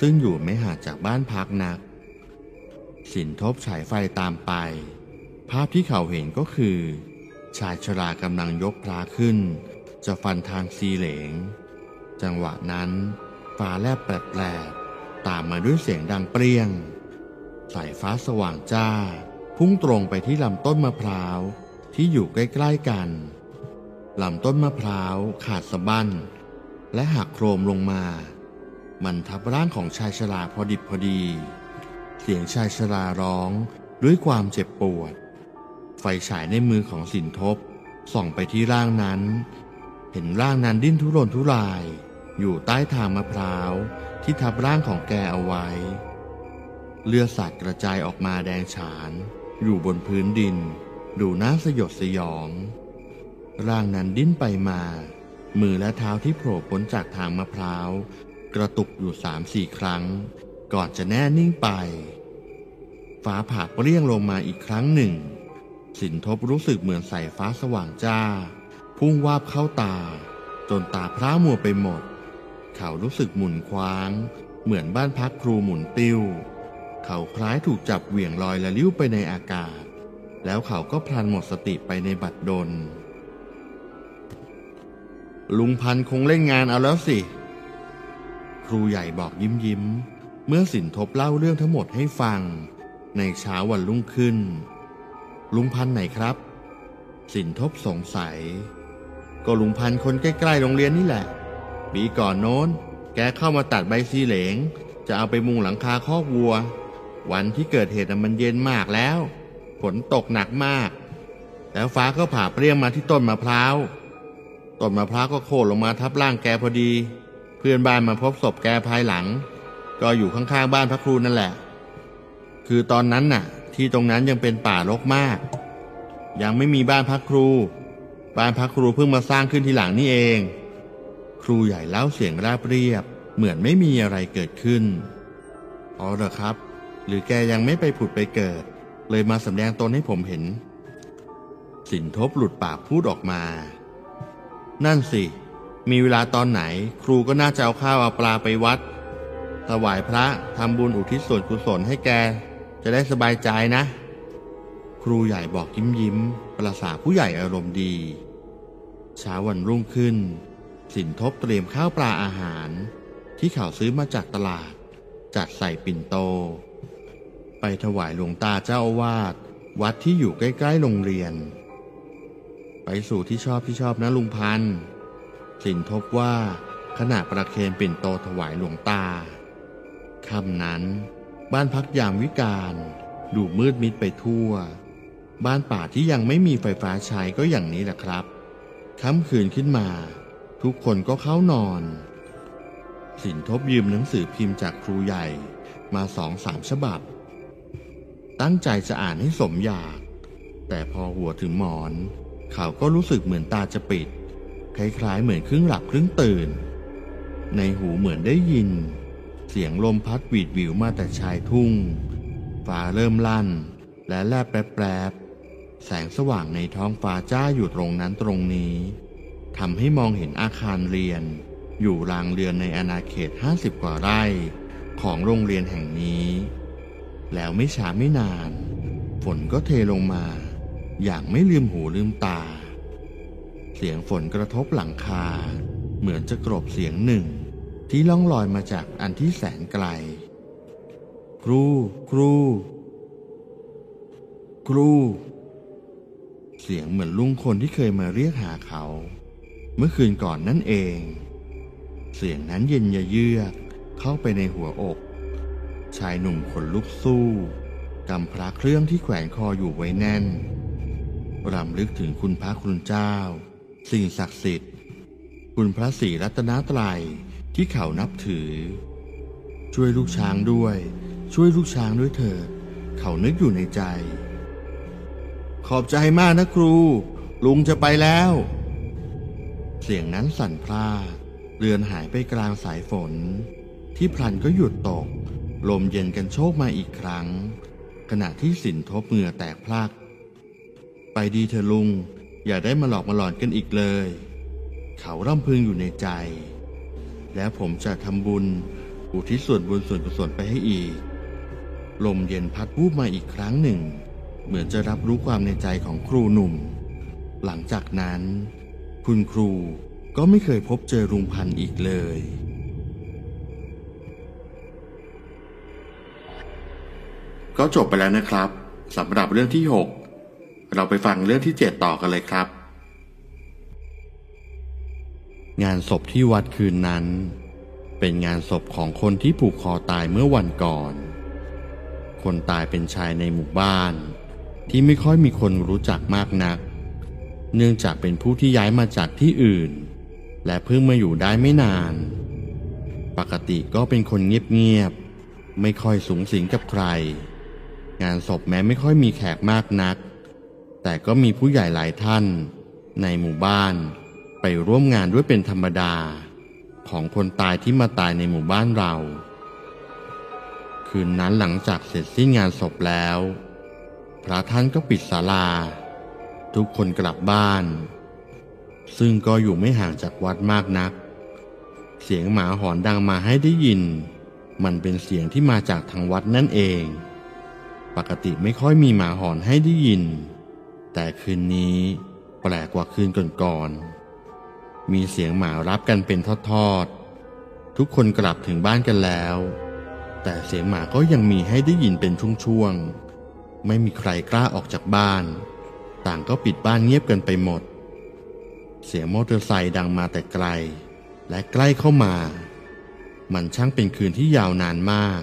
ซึ่งอยู่ไม่ห่างจากบ้านพักนัก สินทบฉายไฟตามไปภาพที่เขาเห็นก็คือชายชรากำลังยกพลาขึ้นจะฟันทางซีเหลงจังหวะนั้นฟ้าแลบแปลกๆตามมาด้วยเสียงดังเปรี้ยงสายฟ้าสว่างจ้าพุ่งตรงไปที่ลำต้นมะพร้าวที่อยู่ใกล้ๆกันลำต้นมะพร้าวขาดสะบั้นและหักโครมลงมามันทับร่างของชายชราพอดิบพอดีเสียงชายชราร้องด้วยความเจ็บปวดไฟฉายในมือของสินทบส่องไปที่ร่างนั้นเห็นร่างนั้นดิ้นทุรนทุรายอยู่ใต้ทางมะพร้าวที่ทับร่างของแกเอาไว้เลือดสาดกระจายออกมาแดงฉานอยู่บนพื้นดินดูน่าสยดสยองร่างนั้นดิ้นไปมามือและเท้าที่โผล่พ้นจากทางมะพร้าวกระตุกอยู่3-4ครั้งก่อนจะแน่นิ่งไปฟ้าผ่าเปรี้ยงลงมาอีกครั้งหนึ่งสินทบรู้สึกเหมือนสายฟ้าสว่างจ้าพุ่งวาบเข้าตาจนตาพร่ามัวไปหมดเขารู้สึกหมุนคว้างเหมือนบ้านพักครูหมุนติ้วเขาคล้ายถูกจับเหวี่ยงลอยและลิ้วไปในอากาศแล้วเขาก็พลันหมดสติไปในบัดดลลุงพันคงเล่นงานเอาแล้วสิครูใหญ่บอกยิ้มเมื่อสินทบเล่าเรื่องทั้งหมดให้ฟังในเช้าวันรุ่งขึ้นลุงพันไหนครับสินทบสงสัยก็ลุงพันคนใกล้ๆโรงเรียนนี่แหละปีก่อนโน้นแกเข้ามาตัดใบซีเหลงจะเอาไปมุงหลังคาคอกวัววันที่เกิดเหตุมันเย็นมากแล้วฝนตกหนักมากแล้วฟ้าก็ผ่าเปรี้ยงมาที่ต้นมะพร้าวก็โค่นลงมาทับร่างแกพอดีเพื่อนบ้านมาพบศพแกภายหลังก็อยู่ข้างๆบ้านพระครูนั่นแหละคือตอนนั้นน่ะที่ตรงนั้นยังเป็นป่ารกมากยังไม่มีบ้านพระครูเพิ่งมาสร้างขึ้นทีหลังนี่เองครูใหญ่เล่าเสียงราบเรียบเหมือนไม่มีอะไรเกิดขึ้นอ๋อเหรอครับหรือแกยังไม่ไปผุดไปเกิดเลยมาสำแดงตนให้ผมเห็นสินทบหลุดปากพูดออกมานั่นสิมีเวลาตอนไหนครูก็น่าจะเอาข้าวเอาปลาไปวัดถวายพระทำบุญอุทิศส่วนกุศลให้แกจะได้สบายใจนะครูใหญ่บอกยิ้มประสาผู้ใหญ่อารมณ์ดีเช้าวันรุ่งขึ้นสินทบเตรียมข้าวปลาอาหารที่เขาซื้อมาจากตลาดจัดใส่ปิ่นโตไปถวายหลวงตาเจ้าอาวาสวัดที่อยู่ใกล้ๆโรงเรียนไปสู่ที่ชอบนะลุงพันสินทบว่าขณะประเคนปิ่นโตถวายหลวงตาค่ำนั้นบ้านพักยามวิกาลดูมืดมิดไปทั่วบ้านป่าที่ยังไม่มีไฟฟ้าใช้ก็อย่างนี้แหละครับค่ำคืนขึ้นมาทุกคนก็เข้านอนสินทบยืมหนังสือพิมพ์จากครูใหญ่มา2-3 ฉบับตั้งใจจะอ่านให้สมอยากแต่พอหัวถึงหมอนเขาก็รู้สึกเหมือนตาจะปิดคล้ายๆเหมือนครึ่งหลับครึ่งตื่นในหูเหมือนได้ยินเสียงลมพัดหวีดหวิวมาแต่ชายทุ่งฟ้าเริ่มลั่นและแลบแปรบแสงสว่างในท้องฟ้าจ้าอยู่ตรงนั้นตรงนี้ทำให้มองเห็นอาคารเรียนอยู่รางเรือนในอาณาเขต50กว่าไร่ของโรงเรียนแห่งนี้แล้วไม่ช้าไม่นานฝนก็เทลงมาอย่างไม่ลืมหูลืมตาเสียงฝนกระทบหลังคาเหมือนจะกรบเสียงหนึ่งที่ล่องลอยมาจากอันที่แสนไกลครูเสียงเหมือนลุงคนที่เคยมาเรียกหาเขาเมื่อคืนก่อนนั่นเองเสียงนั้นเย็นเยือกเข้าไปในหัวอกชายหนุ่มขนลุกสู้กำพระเครื่องที่แขวนคออยู่ไว้แน่นรำลึกถึงคุณพระคุณเจ้าสิ่งศักดิ์สิทธิ์คุณพระศรีรัตนตรัยที่เขานับถือช่วยลูกช้างด้วยเถิดเขานึกอยู่ในใจขอบใจมากนะครูลุงจะไปแล้วเสียงนั้นสั่นพร่าเรือนหายไปกลางสายฝนที่พลันก็หยุดตกลมเย็นกันโชกมาอีกครั้งขณะที่สินทบเหงื่อแตกพรากไปดีเถอะลุงอย่าได้มาหลอกมาหลอนกันอีกเลยเขาร่ำพึงอยู่ในใจแล้วผมจะทำบุญอุทิศส่วนบุญส่วนกุศลไปให้อีก ลมเย็นพัดวูบมาอีกครั้งหนึ่งเหมือนจะรับรู้ความในใจของครูหนุ่มหลังจากนั้นคุณครูก็ไม่เคยพบเจอลุงพันธุ์อีกเลยก็จบไปแล้วนะครับสำหรับเรื่องที่6เราไปฟังเรื่องที่7ต่อกันเลยครับงานศพที่วัดคืนนั้นเป็นงานศพของคนที่ผูกคอตายเมื่อวันก่อนคนตายเป็นชายในหมู่บ้านที่ไม่ค่อยมีคนรู้จักมากนักเนื่องจากเป็นผู้ที่ย้ายมาจากที่อื่นและเพิ่งมาอยู่ได้ไม่นานปกติก็เป็นคนเงียบๆไม่ค่อยสุงสิงกับใครงานศพแม้ไม่ค่อยมีแขกมากนักแต่ก็มีผู้ใหญ่หลายท่านในหมู่บ้านไปร่วมงานด้วยเป็นธรรมดาของคนตายที่มาตายในหมู่บ้านเราคืนนั้นหลังจากเสร็จสิ้นงานศพแล้วพระท่านก็ปิดศาลาทุกคนกลับบ้านซึ่งก็อยู่ไม่ห่างจากวัดมากนักเสียงหมาหอนดังมาให้ได้ยินมันเป็นเสียงที่มาจากทางวัดนั่นเองปกติไม่ค่อยมีหมาหอนให้ได้ยินแต่คืนนี้แปลกกว่าคืนก่อนๆมีเสียงหมารับกันเป็นทอดๆทุกคนกลับถึงบ้านกันแล้วแต่เสียงหมาก็ยังมีให้ได้ยินเป็นช่วงๆไม่มีใครกล้าออกจากบ้านต่างก็ปิดบ้านเงียบกันไปหมดเสียงมอเตอร์ไซค์ดังมาแต่ไกลและใกล้เข้ามามันช่างเป็นคืนที่ยาวนานมาก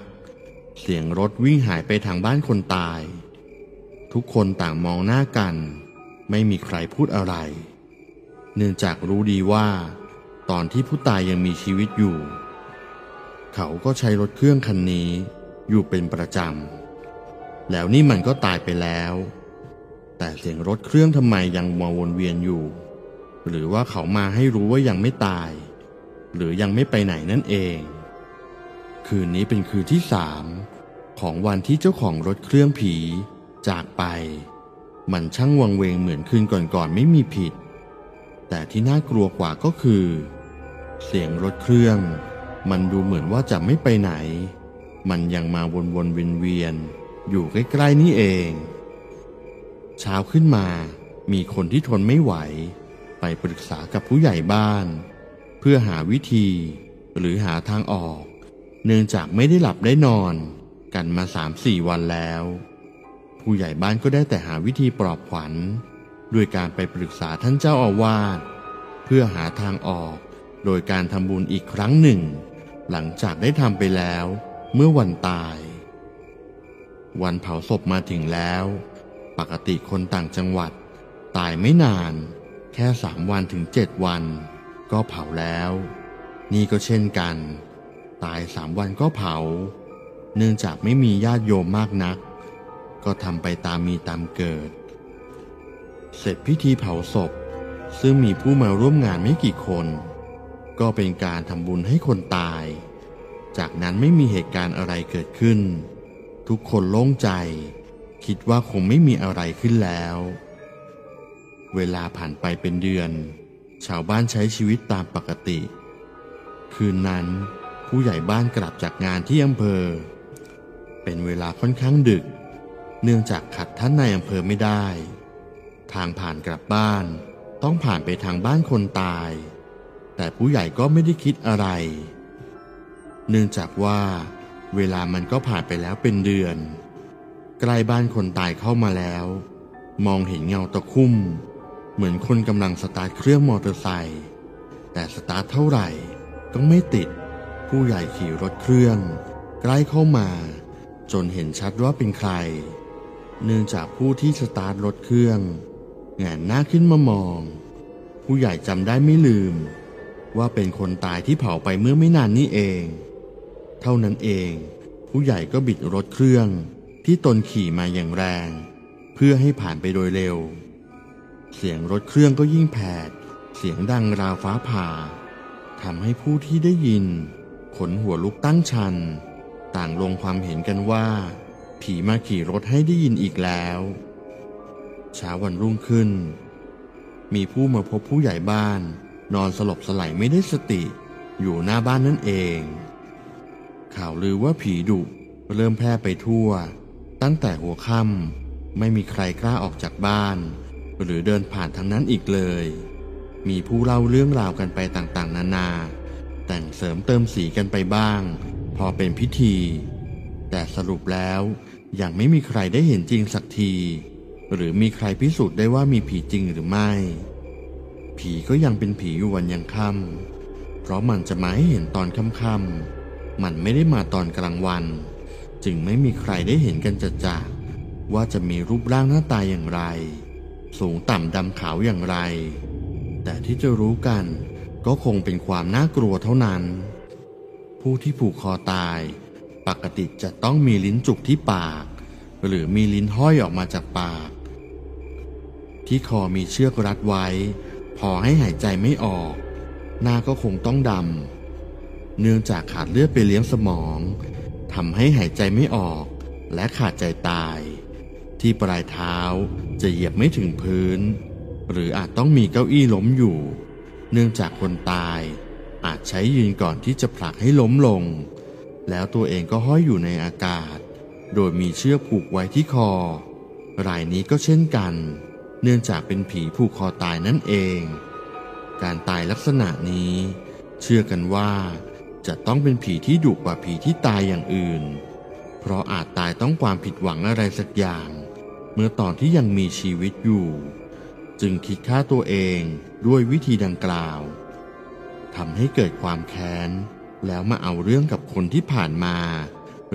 เสียงรถวิ่งหายไปทางบ้านคนตายทุกคนต่างมองหน้ากันไม่มีใครพูดอะไรเนื่องจากรู้ดีว่าตอนที่ผู้ตายยังมีชีวิตอยู่เขาก็ใช้รถเครื่องคันนี้อยู่เป็นประจำแล้วนี่มันก็ตายไปแล้วแต่เสียงรถเครื่องทำไมยังมาวนเวียนอยู่หรือว่าเขามาให้รู้ว่ายังไม่ตายหรือยังไม่ไปไหนนั่นเองคืนนี้เป็นคืนที่3ของวันที่เจ้าของรถเครื่องผีจากไปมันช่างวังเวงเหมือนคืนก่อนๆไม่มีผิดแต่ที่น่ากลัวกว่าก็คือเสียงรถเครื่องมันดูเหมือนว่าจะไม่ไปไหนมันยังมาวนๆเวียนๆอยู่ใกล้ๆนี่เองเช้าขึ้นมามีคนที่ทนไม่ไหวไปปรึกษากับผู้ใหญ่บ้านเพื่อหาวิธีหรือหาทางออกเนื่องจากไม่ได้หลับได้นอนกันมา 3-4 วันแล้วผู้ใหญ่บ้านก็ได้แต่หาวิธีปลอบขวัญด้วยการไปปรึกษาท่านเจ้าอาวาสเพื่อหาทางออกโดยการทำบุญอีกครั้งหนึ่งหลังจากได้ทำไปแล้วเมื่อวันตายวันเผาศพมาถึงแล้วปกติคนต่างจังหวัดตายไม่นานแค่3 วันถึง7 วันก็เผาแล้วนี่ก็เช่นกันตาย3 วันก็เผาเนื่องจากไม่มีญาติโยมมากนักก็ทำไปตามมีตามเกิดเสร็จพิธีเผาศพซึ่งมีผู้มาร่วมงานไม่กี่คนก็เป็นการทำบุญให้คนตายจากนั้นไม่มีเหตุการณ์อะไรเกิดขึ้นทุกคนโล่งใจคิดว่าคงไม่มีอะไรขึ้นแล้วเวลาผ่านไปเป็นเดือนชาวบ้านใช้ชีวิตตามปกติคืนนั้นผู้ใหญ่บ้านกลับจากงานที่อำเภอเป็นเวลาค่อนข้างดึกเนื่องจากขัดท่านนายอำเภอไม่ได้ทางผ่านกลับบ้านต้องผ่านไปทางบ้านคนตายแต่ผู้ใหญ่ก็ไม่ได้คิดอะไรเนื่องจากว่าเวลามันก็ผ่านไปแล้วเป็นเดือนใกล้บ้านคนตายเข้ามาแล้วมองเห็นเงาตะคุ่มเหมือนคนกำลังสตาร์ทเครื่องมอเตอร์ไซค์แต่สตาร์ทเท่าไหร่ก็ไม่ติดผู้ใหญ่ขี่รถเครื่องใกล้เข้ามาจนเห็นชัดว่าเป็นใครเนื่องจากผู้ที่สตาร์ทรถเครื่องแหงนหน้าขึ้นมามองผู้ใหญ่จำได้ไม่ลืมว่าเป็นคนตายที่เผาไปเมื่อไม่นานนี้เองเท่านั้นเองผู้ใหญ่ก็บิดรถเครื่องที่ตนขี่มาอย่างแรงเพื่อให้ผ่านไปโดยเร็วเสียงรถเครื่องก็ยิ่งแผดเสียงดังราวฟ้าผ่าทำให้ผู้ที่ได้ยินขนหัวลุกตั้งชันต่างลงความเห็นกันว่าผีมาขี่รถให้ได้ยินอีกแล้วเช้าวันรุ่งขึ้นมีผู้มาพบผู้ใหญ่บ้านนอนสลบสลายไม่ได้สติอยู่หน้าบ้านนั่นเองข่าวลือว่าผีดุ เริ่มแพร่ไปทั่วตั้งแต่หัวค่ำไม่มีใครกล้าออกจากบ้านหรือเดินผ่านทางนั้นอีกเลยมีผู้เล่าเรื่องราวกันไปต่างๆนานาแต่งเสริมเติมสีกันไปบ้างพอเป็นพิธีแต่สรุปแล้วยังไม่มีใครได้เห็นจริงสักทีหรือมีใครพิสูจน์ได้ว่ามีผีจริงหรือไม่ผีก็ยังเป็นผีอยู่วันยังค่ำเพราะมันจะมาให้เห็นตอนค่ำๆมันไม่ได้มาตอนกลางวันจึงไม่มีใครได้เห็นกันจัดๆว่าจะมีรูปร่างหน้าตาอย่างไรสูงต่ำดำขาวอย่างไรแต่ที่จะรู้กันก็คงเป็นความน่ากลัวเท่านั้นผู้ที่ผูกคอตายปกติจะต้องมีลิ้นจุกที่ปากหรือมีลิ้นห้อยออกมาจากปากที่คอมีเชือกรัดไว้พอให้หายใจไม่ออกหน้าก็คงต้องดำเนื่องจากขาดเลือดไปเลี้ยงสมองทำให้หายใจไม่ออกและขาดใจตายที่ปลายเท้าจะเหยียบไม่ถึงพื้นหรืออาจต้องมีเก้าอี้ล้มอยู่เนื่องจากคนตายอาจใช้ยืนก่อนที่จะผลักให้ล้มลงแล้วตัวเองก็ห้อยอยู่ในอากาศโดยมีเชือกผูกไว้ที่คอรายนี้ก็เช่นกันเนื่องจากเป็นผีผูกคอตายนั่นเองการตายลักษณะนี้เชื่อกันว่าจะต้องเป็นผีที่ดุกว่าผีที่ตายอย่างอื่นเพราะอาจตายต้องความผิดหวังอะไรสักอย่างเมื่อตอนที่ยังมีชีวิตอยู่จึงคิดฆ่าตัวเองด้วยวิธีดังกล่าวทำให้เกิดความแค้นแล้วมาเอาเรื่องกับคนที่ผ่านมา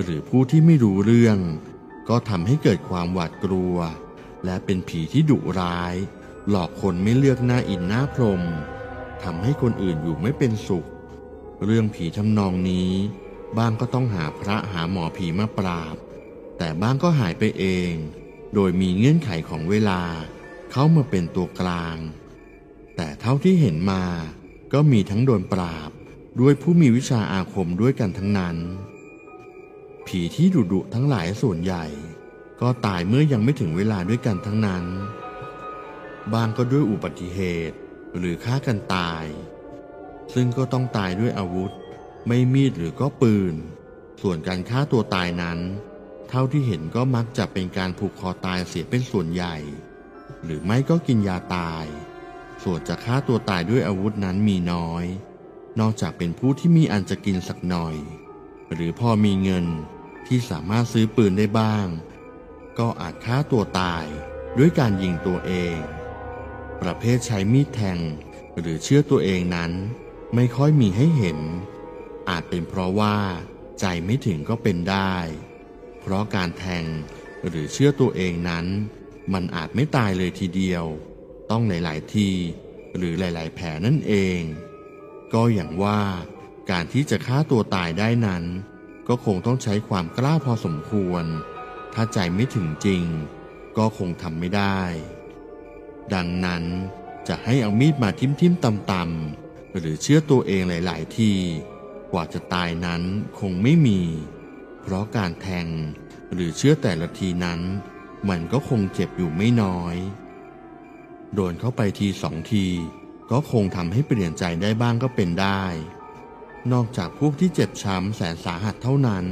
หรือผู้ที่ไม่รู้เรื่องก็ทำให้เกิดความหวาดกลัวและเป็นผีที่ดุร้ายหลอกคนไม่เลือกหน้าอินหน้าพรหมทำให้คนอื่นอยู่ไม่เป็นสุขเรื่องผีทำนองนี้บ้างก็ต้องหาพระหาหมอผีมาปราบแต่บ้างก็หายไปเองโดยมีเงื่อนไขของเวลาเข้ามาเป็นตัวกลางแต่เท่าที่เห็นมาก็มีทั้งโดนปราบด้วยผู้มีวิชาอาคมด้วยกันทั้งนั้นผีที่ดุๆทั้งหลายส่วนใหญ่ก็ตายเมื่อยังไม่ถึงเวลาด้วยกันทั้งนั้นบ้างก็ด้วยอุบัติเหตุหรือฆ่ากันตายซึ่งก็ต้องตายด้วยอาวุธไม่มีดหรือก็ปืนส่วนการฆ่าตัวตายนั้นเท่าที่เห็นก็มักจะเป็นการผูกคอตายเสียเป็นส่วนใหญ่หรือไม่ก็กินยาตายส่วนจะฆ่าตัวตายด้วยอาวุธนั้นมีน้อยนอกจากเป็นผู้ที่มีอันจะกินสักหน่อยหรือพอมีเงินที่สามารถซื้อปืนได้บ้างก็อาจฆ่าตัวตายด้วยการยิงตัวเองประเภทใช้มีดแทงหรือเชือดตัวเองนั้นไม่ค่อยมีให้เห็นอาจเป็นเพราะว่าใจไม่ถึงก็เป็นได้เพราะการแทงหรือเชื่อตัวเองนั้นมันอาจไม่ตายเลยทีเดียวต้องหลายๆทีหรือหลายๆแผลนั่นเองก็อย่างว่าการที่จะฆ่าตัวตายได้นั้นก็คงต้องใช้ความกล้าพอสมควรถ้าใจไม่ถึงจริงก็คงทำไม่ได้ดังนั้นจะให้เอามีดมาทิ่มๆต่ำๆหรือเชื่อตัวเองหลายๆทีกว่าจะตายนั้นคงไม่มีเพราะการแทงหรือเชือดแต่ละทีนั้นมันก็คงเจ็บอยู่ไม่น้อยโดนเข้าไปทีสองทีก็คงทำให้เปลี่ยนใจได้บ้างก็เป็นได้นอกจากพวกที่เจ็บช้ำแสนสาหัสเท่านั้น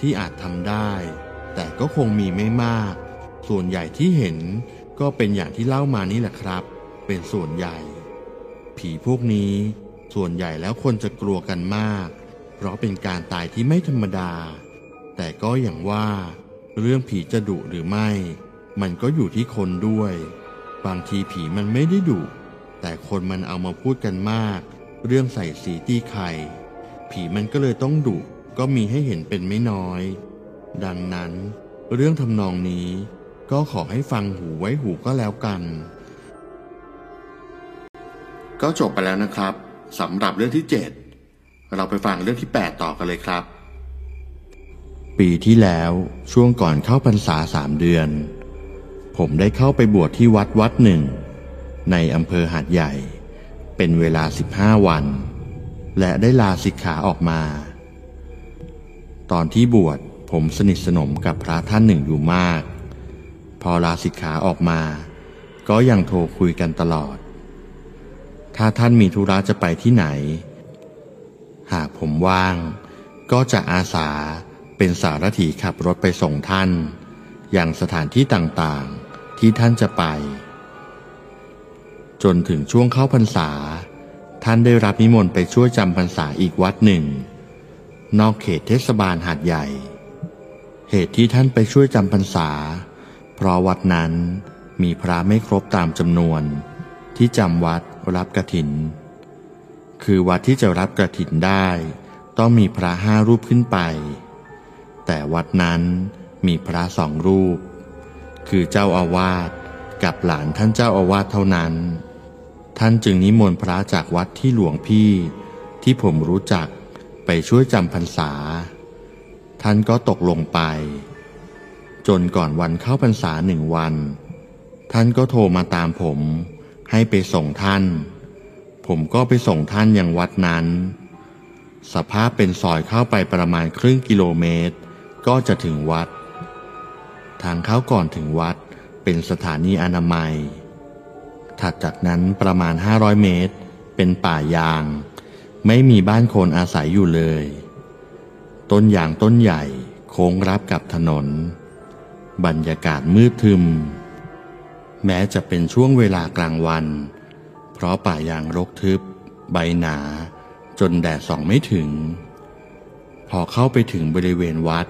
ที่อาจทำได้แต่ก็คงมีไม่มากส่วนใหญ่ที่เห็นก็เป็นอย่างที่เล่ามานี่แหละครับเป็นส่วนใหญ่ผีพวกนี้ส่วนใหญ่แล้วคนจะกลัวกันมากเพราะเป็นการตายที่ไม่ธรรมดาแต่ก็อย่างว่าเรื่องผีจะดุหรือไม่มันก็อยู่ที่คนด้วยบางทีผีมันไม่ได้ดุแต่คนมันเอามาพูดกันมากเรื่องใส่สีตีไข่ผีมันก็เลยต้องดุก็มีให้เห็นเป็นไม่น้อยดังนั้นเรื่องทำนองนี้ก็ขอให้ฟังหูไว้หูก็แล้วกันก็จบไปแล้วนะครับสำหรับเรื่องที่7เราไปฟังเรื่องที่8ต่อกันเลยครับปีที่แล้วช่วงก่อนเข้าพรรษา3 เดือนผมได้เข้าไปบวชที่วัดหนึ่งในอำเภอหาดใหญ่เป็นเวลา15 วันและได้ลาสิกขาออกมาตอนที่บวชผมสนิทสนมกับพระท่านหนึ่งอยู่มากพอลาสิกขาออกมาก็ยังโทรคุยกันตลอดถ้าท่านมีธุระจะไปที่ไหนหากผมว่างก็จะอาสา เป็นสารถีขับรถไปส่งท่านอย่างสถานที่ต่างๆที่ท่านจะไปจนถึงช่วงเข้าพรรษาท่านได้รับนิมนต์ไปช่วยจำพรรษาอีกวัดหนึ่งนอกเขตเทศบาลหาดใหญ่เหตุที่ท่านไปช่วยจำพรรษาเพราะวัดนั้นมีพระไม่ครบตามจำนวนที่จำวัดรับกฐินคือวัดที่จะรับกฐินได้ต้องมีพระ5 รูปขึ้นไปแต่วัดนั้นมีพระ2 รูปคือเจ้าอาวาสกับหลานท่านเจ้าอาวาสเท่านั้นท่านจึงนิมนต์พระจากวัดที่หลวงพี่ที่ผมรู้จักไปช่วยจำพรรษาท่านก็ตกลงไปจนก่อนวันเข้าพรรษา1 วันท่านก็โทรมาตามผมให้ไปส่งท่านผมก็ไปส่งท่านยังวัดนั้นสภาพเป็นซอยเข้าไปประมาณครึ่งกิโลเมตรก็จะถึงวัดทางเข้าก่อนถึงวัดเป็นสถานีอนามัยถัดจากนั้นประมาณ500 เมตรเป็นป่ายางไม่มีบ้านคนอาศัยอยู่เลยต้นยางต้นใหญ่โค้งรับกับถนนบรรยากาศมืดทึมแม้จะเป็นช่วงเวลากลางวันเพราะป่ายางรกทึบใบหนาจนแดดส่องไม่ถึงพอเข้าไปถึงบริเวณวัด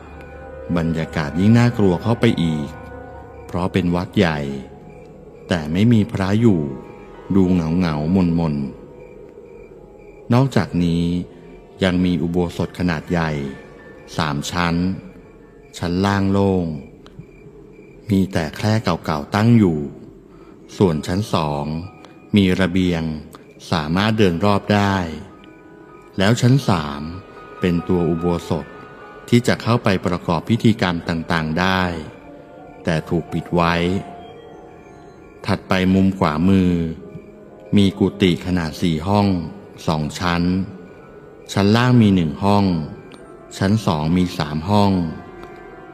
บรรยากาศยิ่งน่ากลัวเข้าไปอีกเพราะเป็นวัดใหญ่แต่ไม่มีพระอยู่ดูเหงามนนอกจากนี้ยังมีอุโบสถขนาดใหญ่3 ชั้นชั้นล่างโล่งมีแต่แคร่เก่าๆตั้งอยู่ส่วนชั้น2มีระเบียงสามารถเดินรอบได้แล้วชั้น3เป็นตัวอุโบสถที่จะเข้าไปประกอบพิธีกรรมต่างๆได้แต่ถูกปิดไว้ถัดไปมุมขวามือมีกุฏิขนาด4 ห้อง2 ชั้นชั้นล่างมี1 ห้องชั้น2มี3 ห้อง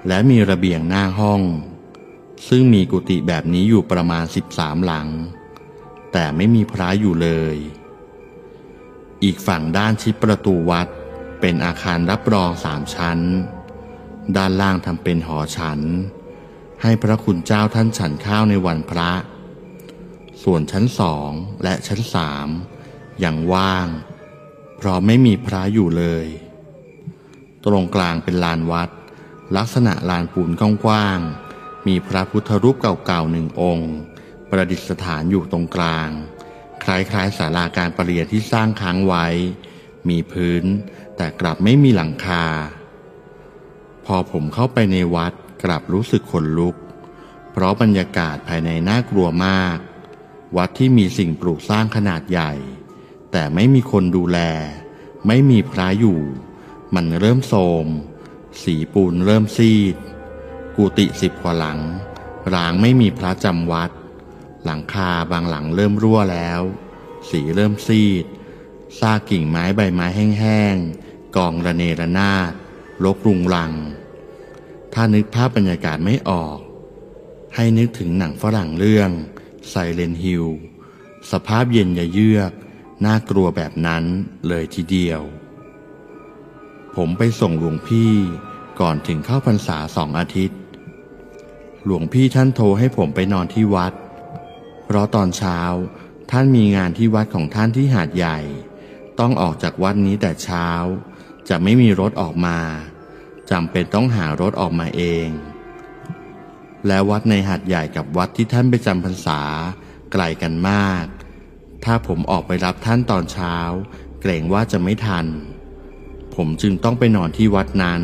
และมีระเบียงหน้าห้องซึ่งมีกุฏิแบบนี้อยู่ประมาณ13 หลังแต่ไม่มีพระอยู่เลยอีกฝั่งด้านชิดประตูวัดเป็นอาคารรับรอง3 ชั้นด้านล่างทำเป็นหอฉันให้พระคุณเจ้าท่านฉันข้าวในวันพระส่วนชั้น2และชั้น3ยังว่างเพราะไม่มีพระอยู่เลยตรงกลางเป็นลานวัดลักษณะลานปูนกว้างๆมีพระพุทธรูปเก่าๆ1 องค์ประดิษฐานอยู่ตรงกลางคล้ายๆศาลาการประเรียนที่สร้างค้างไว้มีพื้นแต่กลับไม่มีหลังคาพอผมเข้าไปในวัดกลับรู้สึกขนลุกเพราะบรรยากาศภายในน่ากลัวมากวัดที่มีสิ่งปลูกสร้างขนาดใหญ่แต่ไม่มีคนดูแลไม่มีพระอยู่มันเริ่มโทรมสีปูนเริ่มซีดกุฏิ10 กว่าหลังร้างไม่มีพระจำวัดหลังคาบางหลังเริ่มรั่วแล้วสีเริ่มซีดซากกิ่งไม้ใบไม้แห้งๆกองระเนระนาดรกรุงรังถ้านึกภาพบรรยากาศไม่ออกให้นึกถึงหนังฝรั่งเรื่อง Silent Hill สภาพเย็นยะเยือกน่ากลัวแบบนั้นเลยทีเดียวผมไปส่งหลวงพี่ก่อนถึงเข้าพรรษา2 อาทิตย์หลวงพี่ท่านโทรให้ผมไปนอนที่วัดเพราะตอนเช้าท่านมีงานที่วัดของท่านที่หาดใหญ่ต้องออกจากวัดนี้แต่เช้าจะไม่มีรถออกมาจำเป็นต้องหารถออกมาเองและวัดในหาดใหญ่กับวัดที่ท่านไปจำพรรษาไกลกันมากถ้าผมออกไปรับท่านตอนเช้าเกรงว่าจะไม่ทันผมจึงต้องไปนอนที่วัดนั้น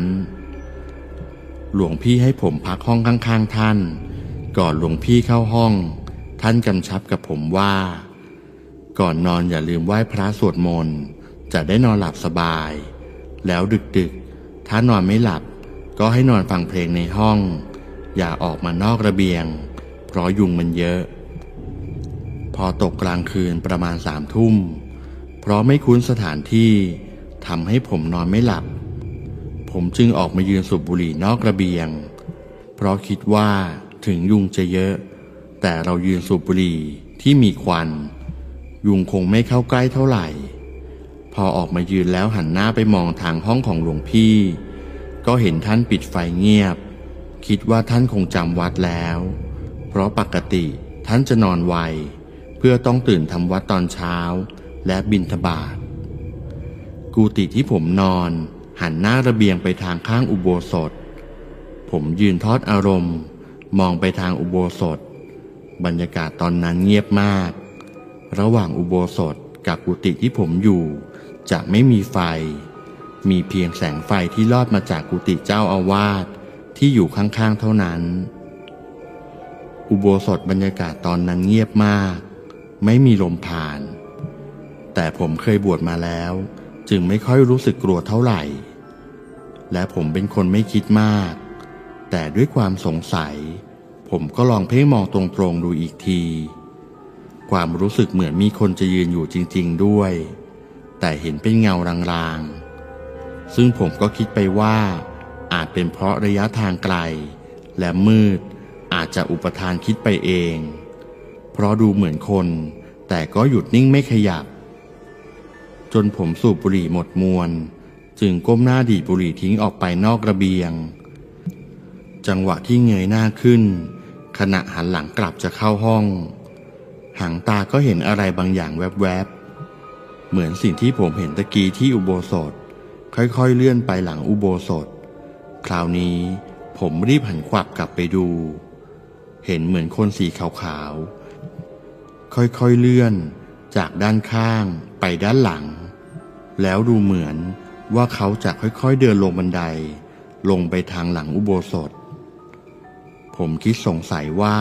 หลวงพี่ให้ผมพักห้องข้างๆท่านก่อนหลวงพี่เข้าห้องท่านกำชับกับผมว่าก่อนนอนอย่าลืมไหว้พระสวดมนต์จะได้นอนหลับสบายแล้วดึกๆถ้านอนไม่หลับก็ให้นอนฟังเพลงในห้องอย่าออกมานอกระเบียงเพราะยุงมันเยอะพอตกกลางคืนประมาณ3 ทุ่มเพราะไม่คุ้นสถานที่ทำให้ผมนอนไม่หลับผมจึงออกมายืนสูบบุหรี่นอกระเบียงเพราะคิดว่าถึงยุงจะเยอะแต่เรายืนสูบบุหรี่ที่มีควันยุงคงไม่เข้าใกล้เท่าไหร่พอออกมายืนแล้วหันหน้าไปมองทางห้องของหลวงพี่ ก็เห็นท่านปิดไฟเงียบคิดว่าท่านคงจำวัดแล้วเพราะปกติท่านจะนอนไวเพื่อต้องตื่นทำวัดตอนเช้าและบิณฑบาตกุฏิที่ผมนอนหันหน้าระเบียงไปทางข้างอุโบสถผมยืนทอดอารมณ์มองไปทางอุโบสถบรรยากาศตอนนั้นเงียบมากระหว่างอุโบสถกับกุฏิที่ผมอยู่จะไม่มีไฟมีเพียงแสงไฟที่ลอดมาจากกุฏิเจ้าอาวาสที่อยู่ข้างๆเท่านั้นอุโบสถบรรยากาศตอนนั้นเงียบมากไม่มีลมผ่านแต่ผมเคยบวชมาแล้วจึงไม่ค่อยรู้สึกกลัวเท่าไหร่และผมเป็นคนไม่คิดมากแต่ด้วยความสงสัยผมก็ลองเพ่งมองตรงๆดูอีกทีความรู้สึกเหมือนมีคนจะยืนอยู่จริงๆด้วยแต่เห็นเป็นเงารางๆซึ่งผมก็คิดไปว่าอาจเป็นเพราะระยะทางไกลและมืดอาจจะอุปทานคิดไปเองเพราะดูเหมือนคนแต่ก็หยุดนิ่งไม่ขยับจนผมสูบบุหรี่หมดมวนจึงก้มหน้าดีดบุหรี่ทิ้งออกไปนอกระเบียงจังหวะที่เงยหน้าขึ้นขณะหันหลังกลับจะเข้าห้องหางตาก็เห็นอะไรบางอย่างแวบๆเหมือนสิ่งที่ผมเห็นตะกี้ที่อุโบสถค่อยๆเลื่อนไปหลังอุโบสถคราวนี้ผมรีบหันขวับกลับไปดูเห็นเหมือนคนสีขาวๆค่อยๆเลื่อนจากด้านข้างไปด้านหลังแล้วดูเหมือนว่าเขาจะค่อยๆเดินลงบันไดลงไปทางหลังอุโบสถผมคิดสงสัยว่า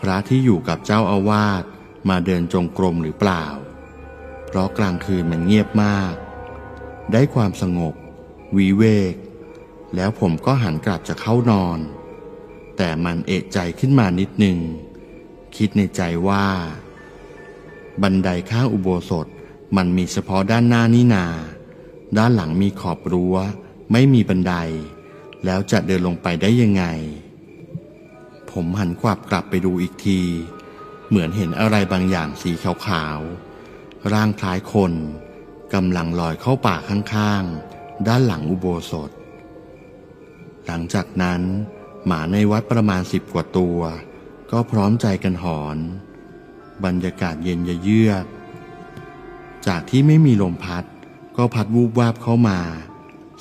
พระที่อยู่กับเจ้าอาวาสมาเดินจงกรมหรือเปล่าเพราะกลางคืนมันเงียบมากได้ความสงบวิเวกแล้วผมก็หันกลับจะเข้านอนแต่มันเอะใจขึ้นมานิดนึงคิดในใจว่าบันไดข้างอุโบสถมันมีเฉพาะด้านหน้านี่นาด้านหลังมีขอบรั้วไม่มีบันไดแล้วจะเดินลงไปได้ยังไงผมหันขวับกลับไปดูอีกทีเหมือนเห็นอะไรบางอย่างสีขาวๆร่างคล้ายคนกำลังลอยเข้าป่าข้างๆด้านหลังอุโบสถหลังจากนั้นหมาในวัดประมาณ10 กว่าตัวก็พร้อมใจกันหอนบรรยากาศเย็นเยือกจากที่ไม่มีลมพัดก็พัดวูบวาบเข้ามา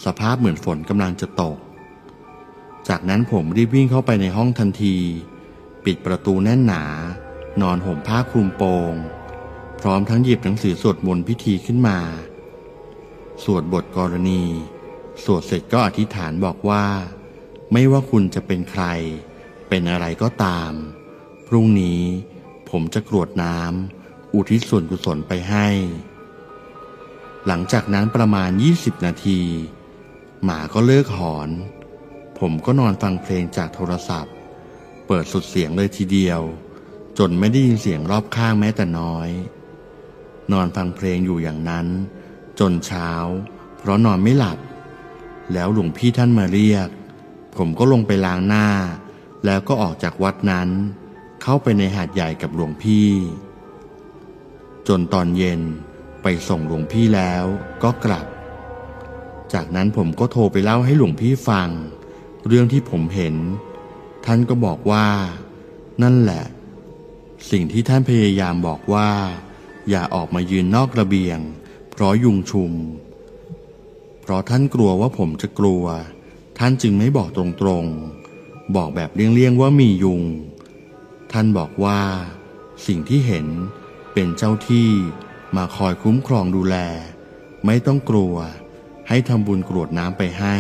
สภาพเหมือนฝนกำลังจะตกจากนั้นผมรีบวิ่งเข้าไปในห้องทันทีปิดประตูแน่นหนานอนห่มผ้าคลุมโปงพร้อมทั้งหยิบหนังสือสวดมนต์พิธีขึ้นมาสวดบทกรณีสวดเสร็จก็อธิษฐานบอกว่าไม่ว่าคุณจะเป็นใครเป็นอะไรก็ตามพรุ่งนี้ผมจะกรวดน้ำอุทิศส่วนกุศลไปให้หลังจากนั้นประมาณ20 นาทีหมาก็เลิกหอนผมก็นอนฟังเพลงจากโทรศัพท์เปิดสุดเสียงเลยทีเดียวจนไม่ได้ยินเสียงรอบข้างแม้แต่น้อยนอนฟังเพลงอยู่อย่างนั้นจนเช้าเพราะนอนไม่หลับแล้วหลวงพี่ท่านมาเรียกผมก็ลงไปล้างหน้าแล้วก็ออกจากวัดนั้นเข้าไปในหาดใหญ่กับหลวงพี่จนตอนเย็นไปส่งหลวงพี่แล้วก็กลับจากนั้นผมก็โทรไปเล่าให้หลวงพี่ฟังเรื่องที่ผมเห็นท่านก็บอกว่านั่นแหละสิ่งที่ท่านพยายามบอกว่าอย่าออกมายืนนอกระเบียงเพราะยุงชุมเพราะท่านกลัวว่าผมจะกลัวท่านจึงไม่บอกตรงๆบอกแบบเลี่ยงๆว่ามียุงท่านบอกว่าสิ่งที่เห็นเป็นเจ้าที่มาคอยคุ้มครองดูแลไม่ต้องกลัวให้ทำบุญกรวดน้ำไปให้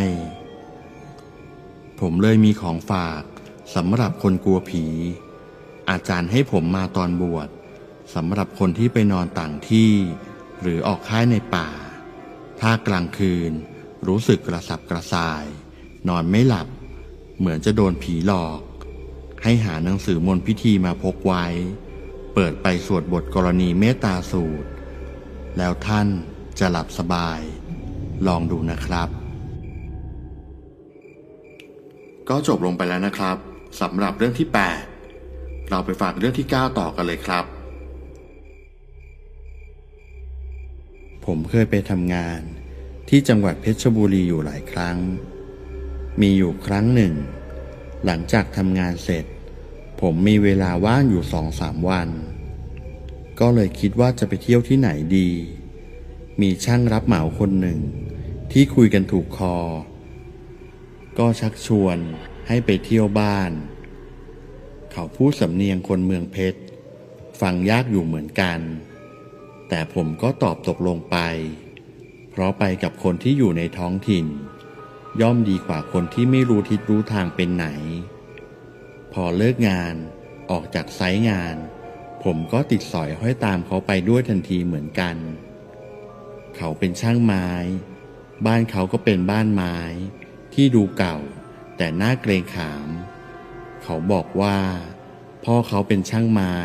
ผมเลยมีของฝากสำหรับคนกลัวผีอาจารย์ให้ผมมาตอนบวชสำหรับคนที่ไปนอนต่างที่หรือออกค่ายในป่าถ้ากลางคืนรู้สึกกระสับกระส่ายนอนไม่หลับเหมือนจะโดนผีหลอกให้หาหนังสือมนต์พิธีมาพกไว้เปิดไปสวดบทกรณีเมตตาสูตรแล้วท่านจะหลับสบายลองดูนะครับก็จบลงไปแล้วนะครับสำหรับเรื่องที่8เราไปฟังเรื่องที่9ต่อกันเลยครับผมเคยไปทำงานที่จังหวัดเพชรบุรีอยู่หลายครั้ง มีอยู่ครั้งหนึ่งหลังจากทำงานเสร็จผมมีเวลาว่างอยู่ 2-3 วันก็เลยคิดว่าจะไปเที่ยวที่ไหนดีมีช่างรับเหมาคนหนึ่งที่คุยกันถูกคอก็ชักชวนให้ไปเที่ยวบ้านเขาพูดสำเนียงคนเมืองเพชรฟังยากอยู่เหมือนกันแต่ผมก็ตอบตกลงไปเพราะไปกับคนที่อยู่ในท้องถิ่นย่อมดีกว่าคนที่ไม่รู้ทิศรู้ทางเป็นไหนพอเลิกงานออกจากไซต์งานผมก็ติดสอยห้อยตามเขาไปด้วยทันทีเหมือนกันเขาเป็นช่างไม้บ้านเขาก็เป็นบ้านไม้ที่ดูเก่าแต่น่าเกรงขามเขาบอกว่าพ่อเขาเป็นช่างไม้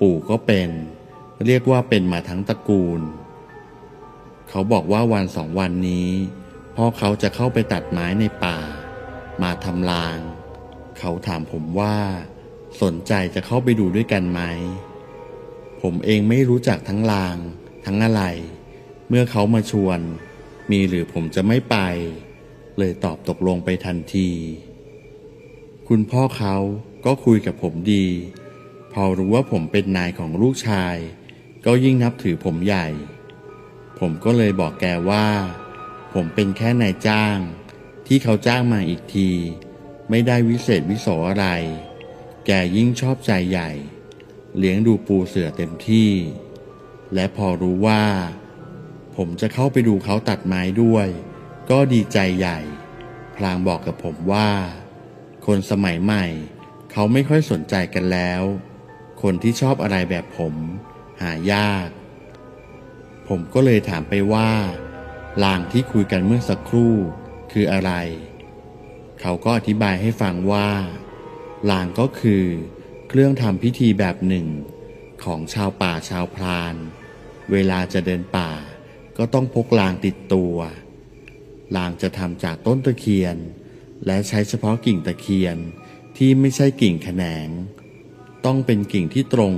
ปู่ก็เป็นเรียกว่าเป็นมาทั้งตระกูลเขาบอกว่า1-2 วันนี้พ่อเขาจะเข้าไปตัดไม้ในป่ามาทำรางเขาถามผมว่าสนใจจะเข้าไปดูด้วยกันไหมผมเองไม่รู้จักทั้งรางทั้งอะไรเมื่อเขามาชวนมีหรือผมจะไม่ไปเลยตอบตกลงไปทันทีคุณพ่อเขาก็คุยกับผมดีพอรู้ว่าผมเป็นนายของลูกชายก็ยิ่งนับถือผมใหญ่ผมก็เลยบอกแกว่าผมเป็นแค่นายจ้างที่เขาจ้างมาอีกทีไม่ได้วิเศษวิโสอะไรแกยิ่งชอบใจใหญ่เลี้ยงดูปูเสือเต็มที่และพอรู้ว่าผมจะเข้าไปดูเขาตัดไม้ด้วยก็ดีใจใหญ่พลางบอกกับผมว่าคนสมัยใหม่เขาไม่ค่อยสนใจกันแล้วคนที่ชอบอะไรแบบผมหายากผมก็เลยถามไปว่าลางที่คุยกันเมื่อสักครู่คืออะไรเขาก็อธิบายให้ฟังว่าลางก็คือเครื่องทำพิธีแบบหนึ่งของชาวป่าชาวพรานเวลาจะเดินป่าก็ต้องพกลางติดตัวลางจะทำจากต้นตะเคียนและใช้เฉพาะกิ่งตะเคียนที่ไม่ใช่กิ่งแขนงต้องเป็นกิ่งที่ตรง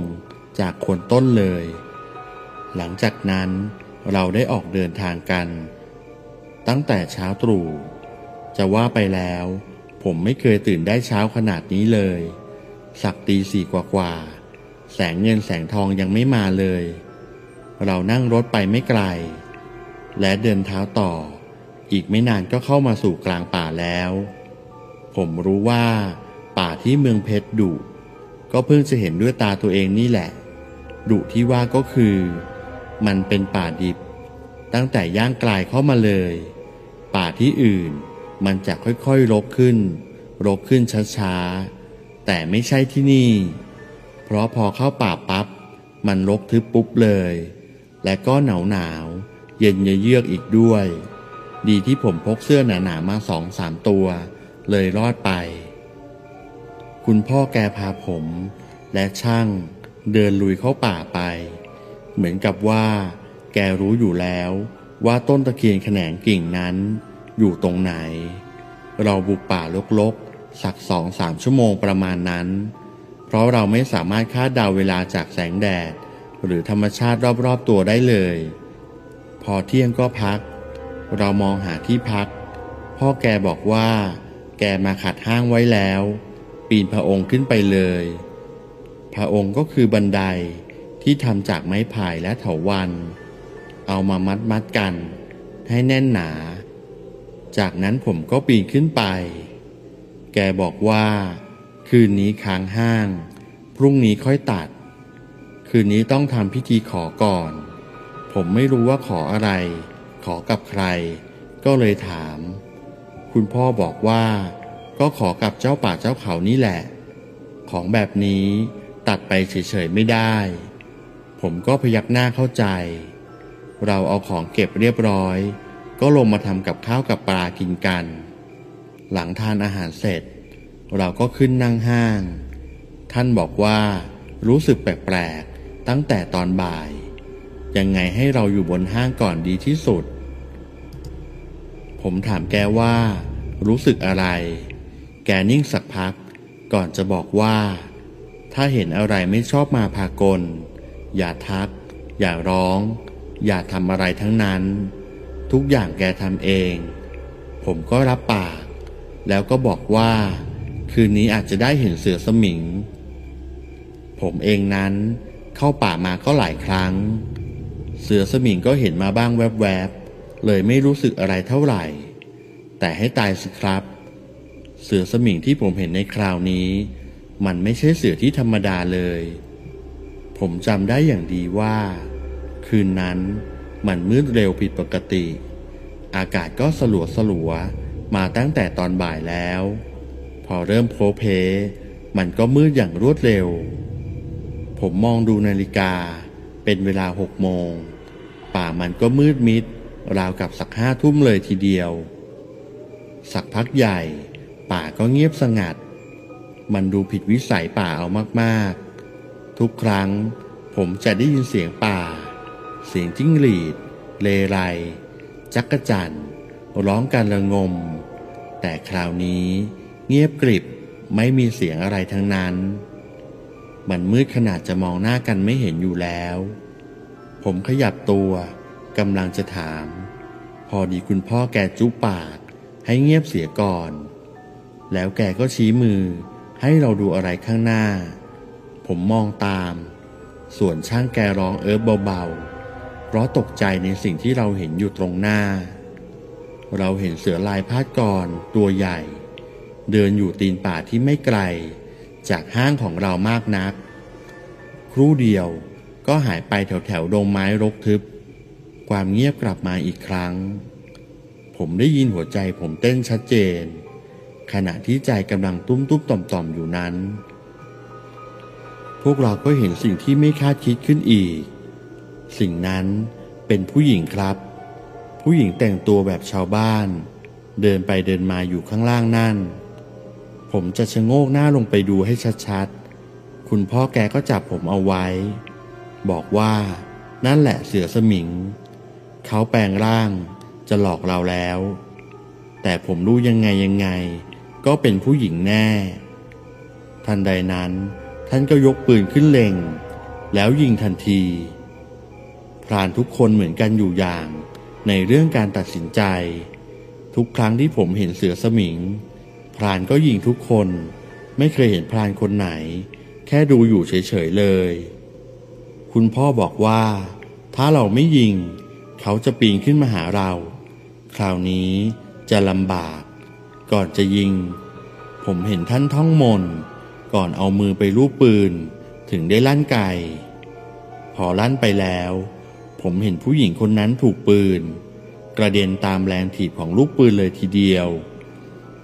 จากโคนต้นเลยหลังจากนั้นเราได้ออกเดินทางกันตั้งแต่เช้าตรู่จะว่าไปแล้วผมไม่เคยตื่นได้เช้าขนาดนี้เลยสักตี 4กว่าแสงเงินแสงทองยังไม่มาเลยเรานั่งรถไปไม่ไกลและเดินเท้าต่ออีกไม่นานก็เข้ามาสู่กลางป่าแล้วผมรู้ว่าป่าที่เมืองเพชรดุก็เพิ่งจะเห็นด้วยตาตัวเองนี่แหละดุที่ว่าก็คือมันเป็นป่าดิบตั้งแต่ย่างกลายเข้ามาเลยป่าที่อื่นมันจะค่อยๆรกขึ้นช้าๆแต่ไม่ใช่ที่นี่เพราะพอเข้าป่าปั๊บมันรกทึบปุ๊บเลยและก็หนาวเย็นเยือกอีกด้วยดีที่ผมพกเสื้อหนาๆมา2-3 ตัวเลยรอดไปคุณพ่อแกพาผมและช่างเดินลุยเข้าป่าไปเหมือนกับว่าแกรู้อยู่แล้วว่าต้นตะเคียนแขนงกิ่งนั้นอยู่ตรงไหนเราบุกป่ารกๆสัก 2-3 ชั่วโมงประมาณนั้นเพราะเราไม่สามารถคาดเดาเวลาจากแสงแดดหรือธรรมชาติรอบๆตัวได้เลยพอเที่ยงก็พักเรามองหาที่พักพ่อแกบอกว่าแกมาขัดห้างไว้แล้วปีนพระองค์ขึ้นไปเลยพระองค์ก็คือบันไดที่ทำจากไม้พายและเถาวัลย์เอามามัดกันให้แน่นหนาจากนั้นผมก็ปีนขึ้นไปแกบอกว่าคืนนี้ค้างห้างพรุ่งนี้ค่อยตัดคืนนี้ต้องทำพิธีขอก่อนผมไม่รู้ว่าขออะไรขอกับใครก็เลยถามคุณพ่อบอกว่าก็ขอกับเจ้าป่าเจ้าเขานี่แหละของแบบนี้ตัดไปเฉยๆไม่ได้ผมก็พยักหน้าเข้าใจเราเอาของเก็บเรียบร้อยก็ลงมาทำกับข้าวกับปลากินกันหลังทานอาหารเสร็จเราก็ขึ้นนั่งห้างท่านบอกว่ารู้สึกแปลกๆตั้งแต่ตอนบ่ายยังไงให้เราอยู่บนห้างก่อนดีที่สุดผมถามแกว่ารู้สึกอะไรแกนิ่งสักพักก่อนจะบอกว่าถ้าเห็นอะไรไม่ชอบมาพากลอย่าทักอย่าร้องอย่าทำอะไรทั้งนั้นทุกอย่างแกทำเองผมก็รับปาก แล้วก็บอกว่าคืนนี้อาจจะได้เห็นเสือสมิงผมเองนั้นเข้าป่ามาก็หลายครั้งเสือสมิงก็เห็นมาบ้างแวบๆเลยไม่รู้สึกอะไรเท่าไหร่แต่ให้ตายสิครับเสือสมิงที่ผมเห็นในคราวนี้มันไม่ใช่เสือที่ธรรมดาเลยผมจำได้อย่างดีว่าคืนนั้นมันมืดเร็วผิดปกติอากาศก็สลัวมาตั้งแต่ตอนบ่ายแล้วพอเริ่มโพลเพมันก็มืดอย่างรวดเร็วผมมองดูนาฬิกาเป็นเวลา6 โมงป่ามันก็มืดมิดราวกับสัก5 ทุ่มเลยทีเดียวสักพักใหญ่ป่าก็เงียบสงัดมันดูผิดวิสัยป่าเอามากๆทุกครั้งผมจะได้ยินเสียงป่าเสียงจิ้งหรีดเลไรจักจั่นร้องกันระงมแต่คราวนี้เงียบกริบไม่มีเสียงอะไรทั้งนั้นมันมืดขนาดจะมองหน้ากันไม่เห็นอยู่แล้วผมขยับตัวกำลังจะถามพอดีคุณพ่อแกจุ๊บปากให้เงียบเสียก่อนแล้วแกก็ชี้มือให้เราดูอะไรข้างหน้าผมมองตามส่วนช่างแกร้องเอิบเบาๆเพราะตกใจในสิ่งที่เราเห็นอยู่ตรงหน้าเราเห็นเสือลายพาดกรตัวใหญ่เดินอยู่ตีนป่าที่ไม่ไกลจากห้างของเรามากนักครู่เดียวก็หายไปแถวดงไม้รกทึบความเงียบกลับมาอีกครั้งผมได้ยินหัวใจผมเต้นชัดเจนขณะที่ใจกำลังตุ้มๆต่อมๆอยู่นั้นพวกเราก็เห็นสิ่งที่ไม่คาดคิดขึ้นอีกสิ่งนั้นเป็นผู้หญิงครับผู้หญิงแต่งตัวแบบชาวบ้านเดินไปเดินมาอยู่ข้างล่างนั่นผมจะชะโงกหน้าลงไปดูให้ชัดๆคุณพ่อแกก็จับผมเอาไว้บอกว่านั่นแหละเสือสมิงเขาแปลงร่างจะหลอกเราแล้วแต่ผมรู้ยังไงก็เป็นผู้หญิงแน่ทันใดนั้นท่านก็ยกปืนขึ้นเล็งแล้วยิงทันทีพรานทุกคนเหมือนกันอยู่อย่างในเรื่องการตัดสินใจทุกครั้งที่ผมเห็นเสือสมิงพรานก็ยิงทุกคนไม่เคยเห็นพรานคนไหนแค่ดูอยู่เฉยๆเลยคุณพ่อบอกว่าถ้าเราไม่ยิงเขาจะปีนขึ้นมาหาเราคราวนี้จะลำบากก่อนจะยิงผมเห็นท่านท่องมนต์ก่อนเอามือไปลูบปืนถึงได้ลั่นไกลพอลั่นไปแล้วผมเห็นผู้หญิงคนนั้นถูกปืนกระเด็นตามแรงถีบของลูกปืนเลยทีเดียว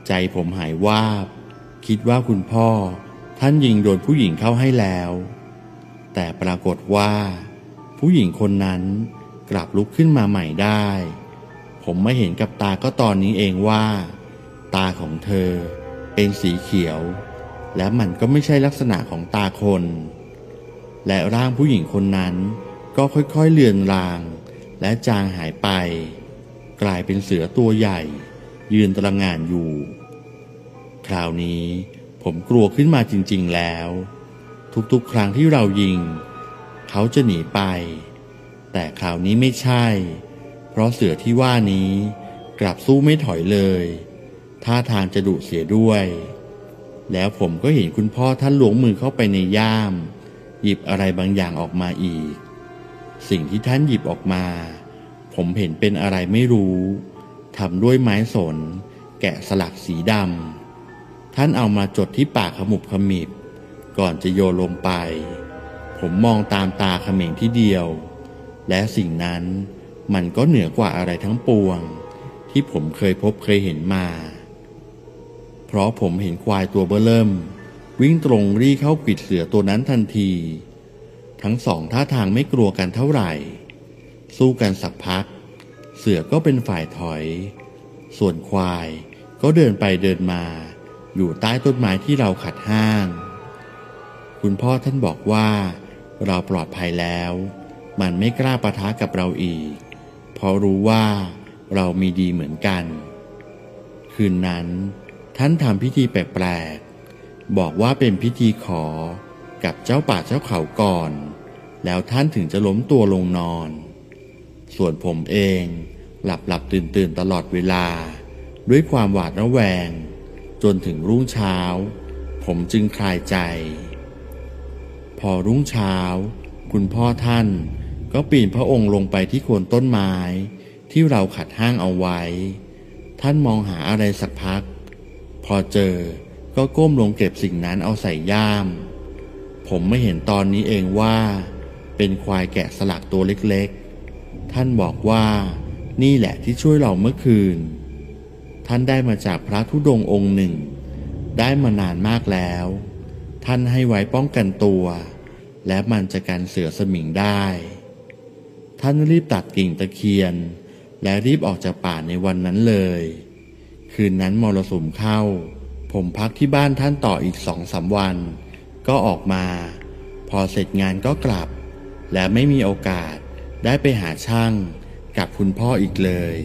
ใจผมหายวาบคิดว่าคุณพ่อท่านยิงโดนผู้หญิงเข้าให้แล้วแต่ปรากฏว่าผู้หญิงคนนั้นกลับลุกขึ้นมาใหม่ได้ผมไม่เห็นกับตาก็ตอนนี้เองว่าตาของเธอเป็นสีเขียวและมันก็ไม่ใช่ลักษณะของตาคนและร่างผู้หญิงคนนั้นก็ค่อยๆเลือนลางและจางหายไปกลายเป็นเสือตัวใหญ่ยืนตระหง่านอยู่คราวนี้ผมกลัวขึ้นมาจริงๆแล้วทุกๆครั้งที่เรายิงเขาจะหนีไปแต่คราวนี้ไม่ใช่เพราะเสือที่ว่านี้กลับสู้ไม่ถอยเลยท่าทางจะดุเสียด้วยแล้วผมก็เห็นคุณพ่อท่านหลวงมือเข้าไปในย่ามหยิบอะไรบางอย่างออกมาอีกสิ่งที่ท่านหยิบออกมาผมเห็นเป็นอะไรไม่รู้ทำด้วยไม้สนแกะสลักสีดำท่านเอามาจดที่ปากขมุบขมิบก่อนจะโยนลงไปผมมองตามตาเขม่งที่เดียวและสิ่งนั้นมันก็เหนือกว่าอะไรทั้งปวงที่ผมเคยเห็นมาเพราะผมเห็นควายตัวเบ้อเริ่มวิ่งตรงรีเข้าปิดเสือตัวนั้นทันทีทั้งสองท่าทางไม่กลัวกันเท่าไหร่สู้กันสักพักเสือก็เป็นฝ่ายถอยส่วนควายก็เดินไปเดินมาอยู่ใต้ต้นไม้ที่เราขัดห้างคุณพ่อท่านบอกว่าเราปลอดภัยแล้วมันไม่กล้าปะทะกับเราอีกเพราะรู้ว่าเรามีดีเหมือนกันคืนนั้นท่านทำพิธีแปลกๆบอกว่าเป็นพิธีขอกับเจ้าป่าเจ้าเขาก่อนแล้วท่านถึงจะล้มตัวลงนอนส่วนผมเองหลับตื่นตลอดเวลาด้วยความหวาดระแวง จนถึงรุ่งเช้าผมจึงคลายใจพอรุ่งเช้าคุณพ่อท่านก็ปีนพระองค์ลงไปที่โคนต้นไม้ที่เราขัดห้างเอาไว้ท่านมองหาอะไรสักพักพอเจอก็ก้มลงเก็บสิ่งนั้นเอาใส่ย่ามผมไม่เห็นตอนนี้เองว่าเป็นควายแกะสลักตัวเล็กๆท่านบอกว่านี่แหละที่ช่วยเราเมื่อคืนท่านได้มาจากพระธุดงค์องค์หนึ่งได้มานานมากแล้วท่านให้ไว้ป้องกันตัวและมันจะกันเสือสมิงได้ท่านรีบตัดกิ่งตะเคียนและรีบออกจากป่าในวันนั้นเลยคืนนั้นมรสุมเข้าผมพักที่บ้านท่านต่ออีก 2-3 วันก็ออกมาพอเสร็จงานก็กลับและไม่มีโอกาสได้ไปหาช่างกับคุณพ่ออีกเลย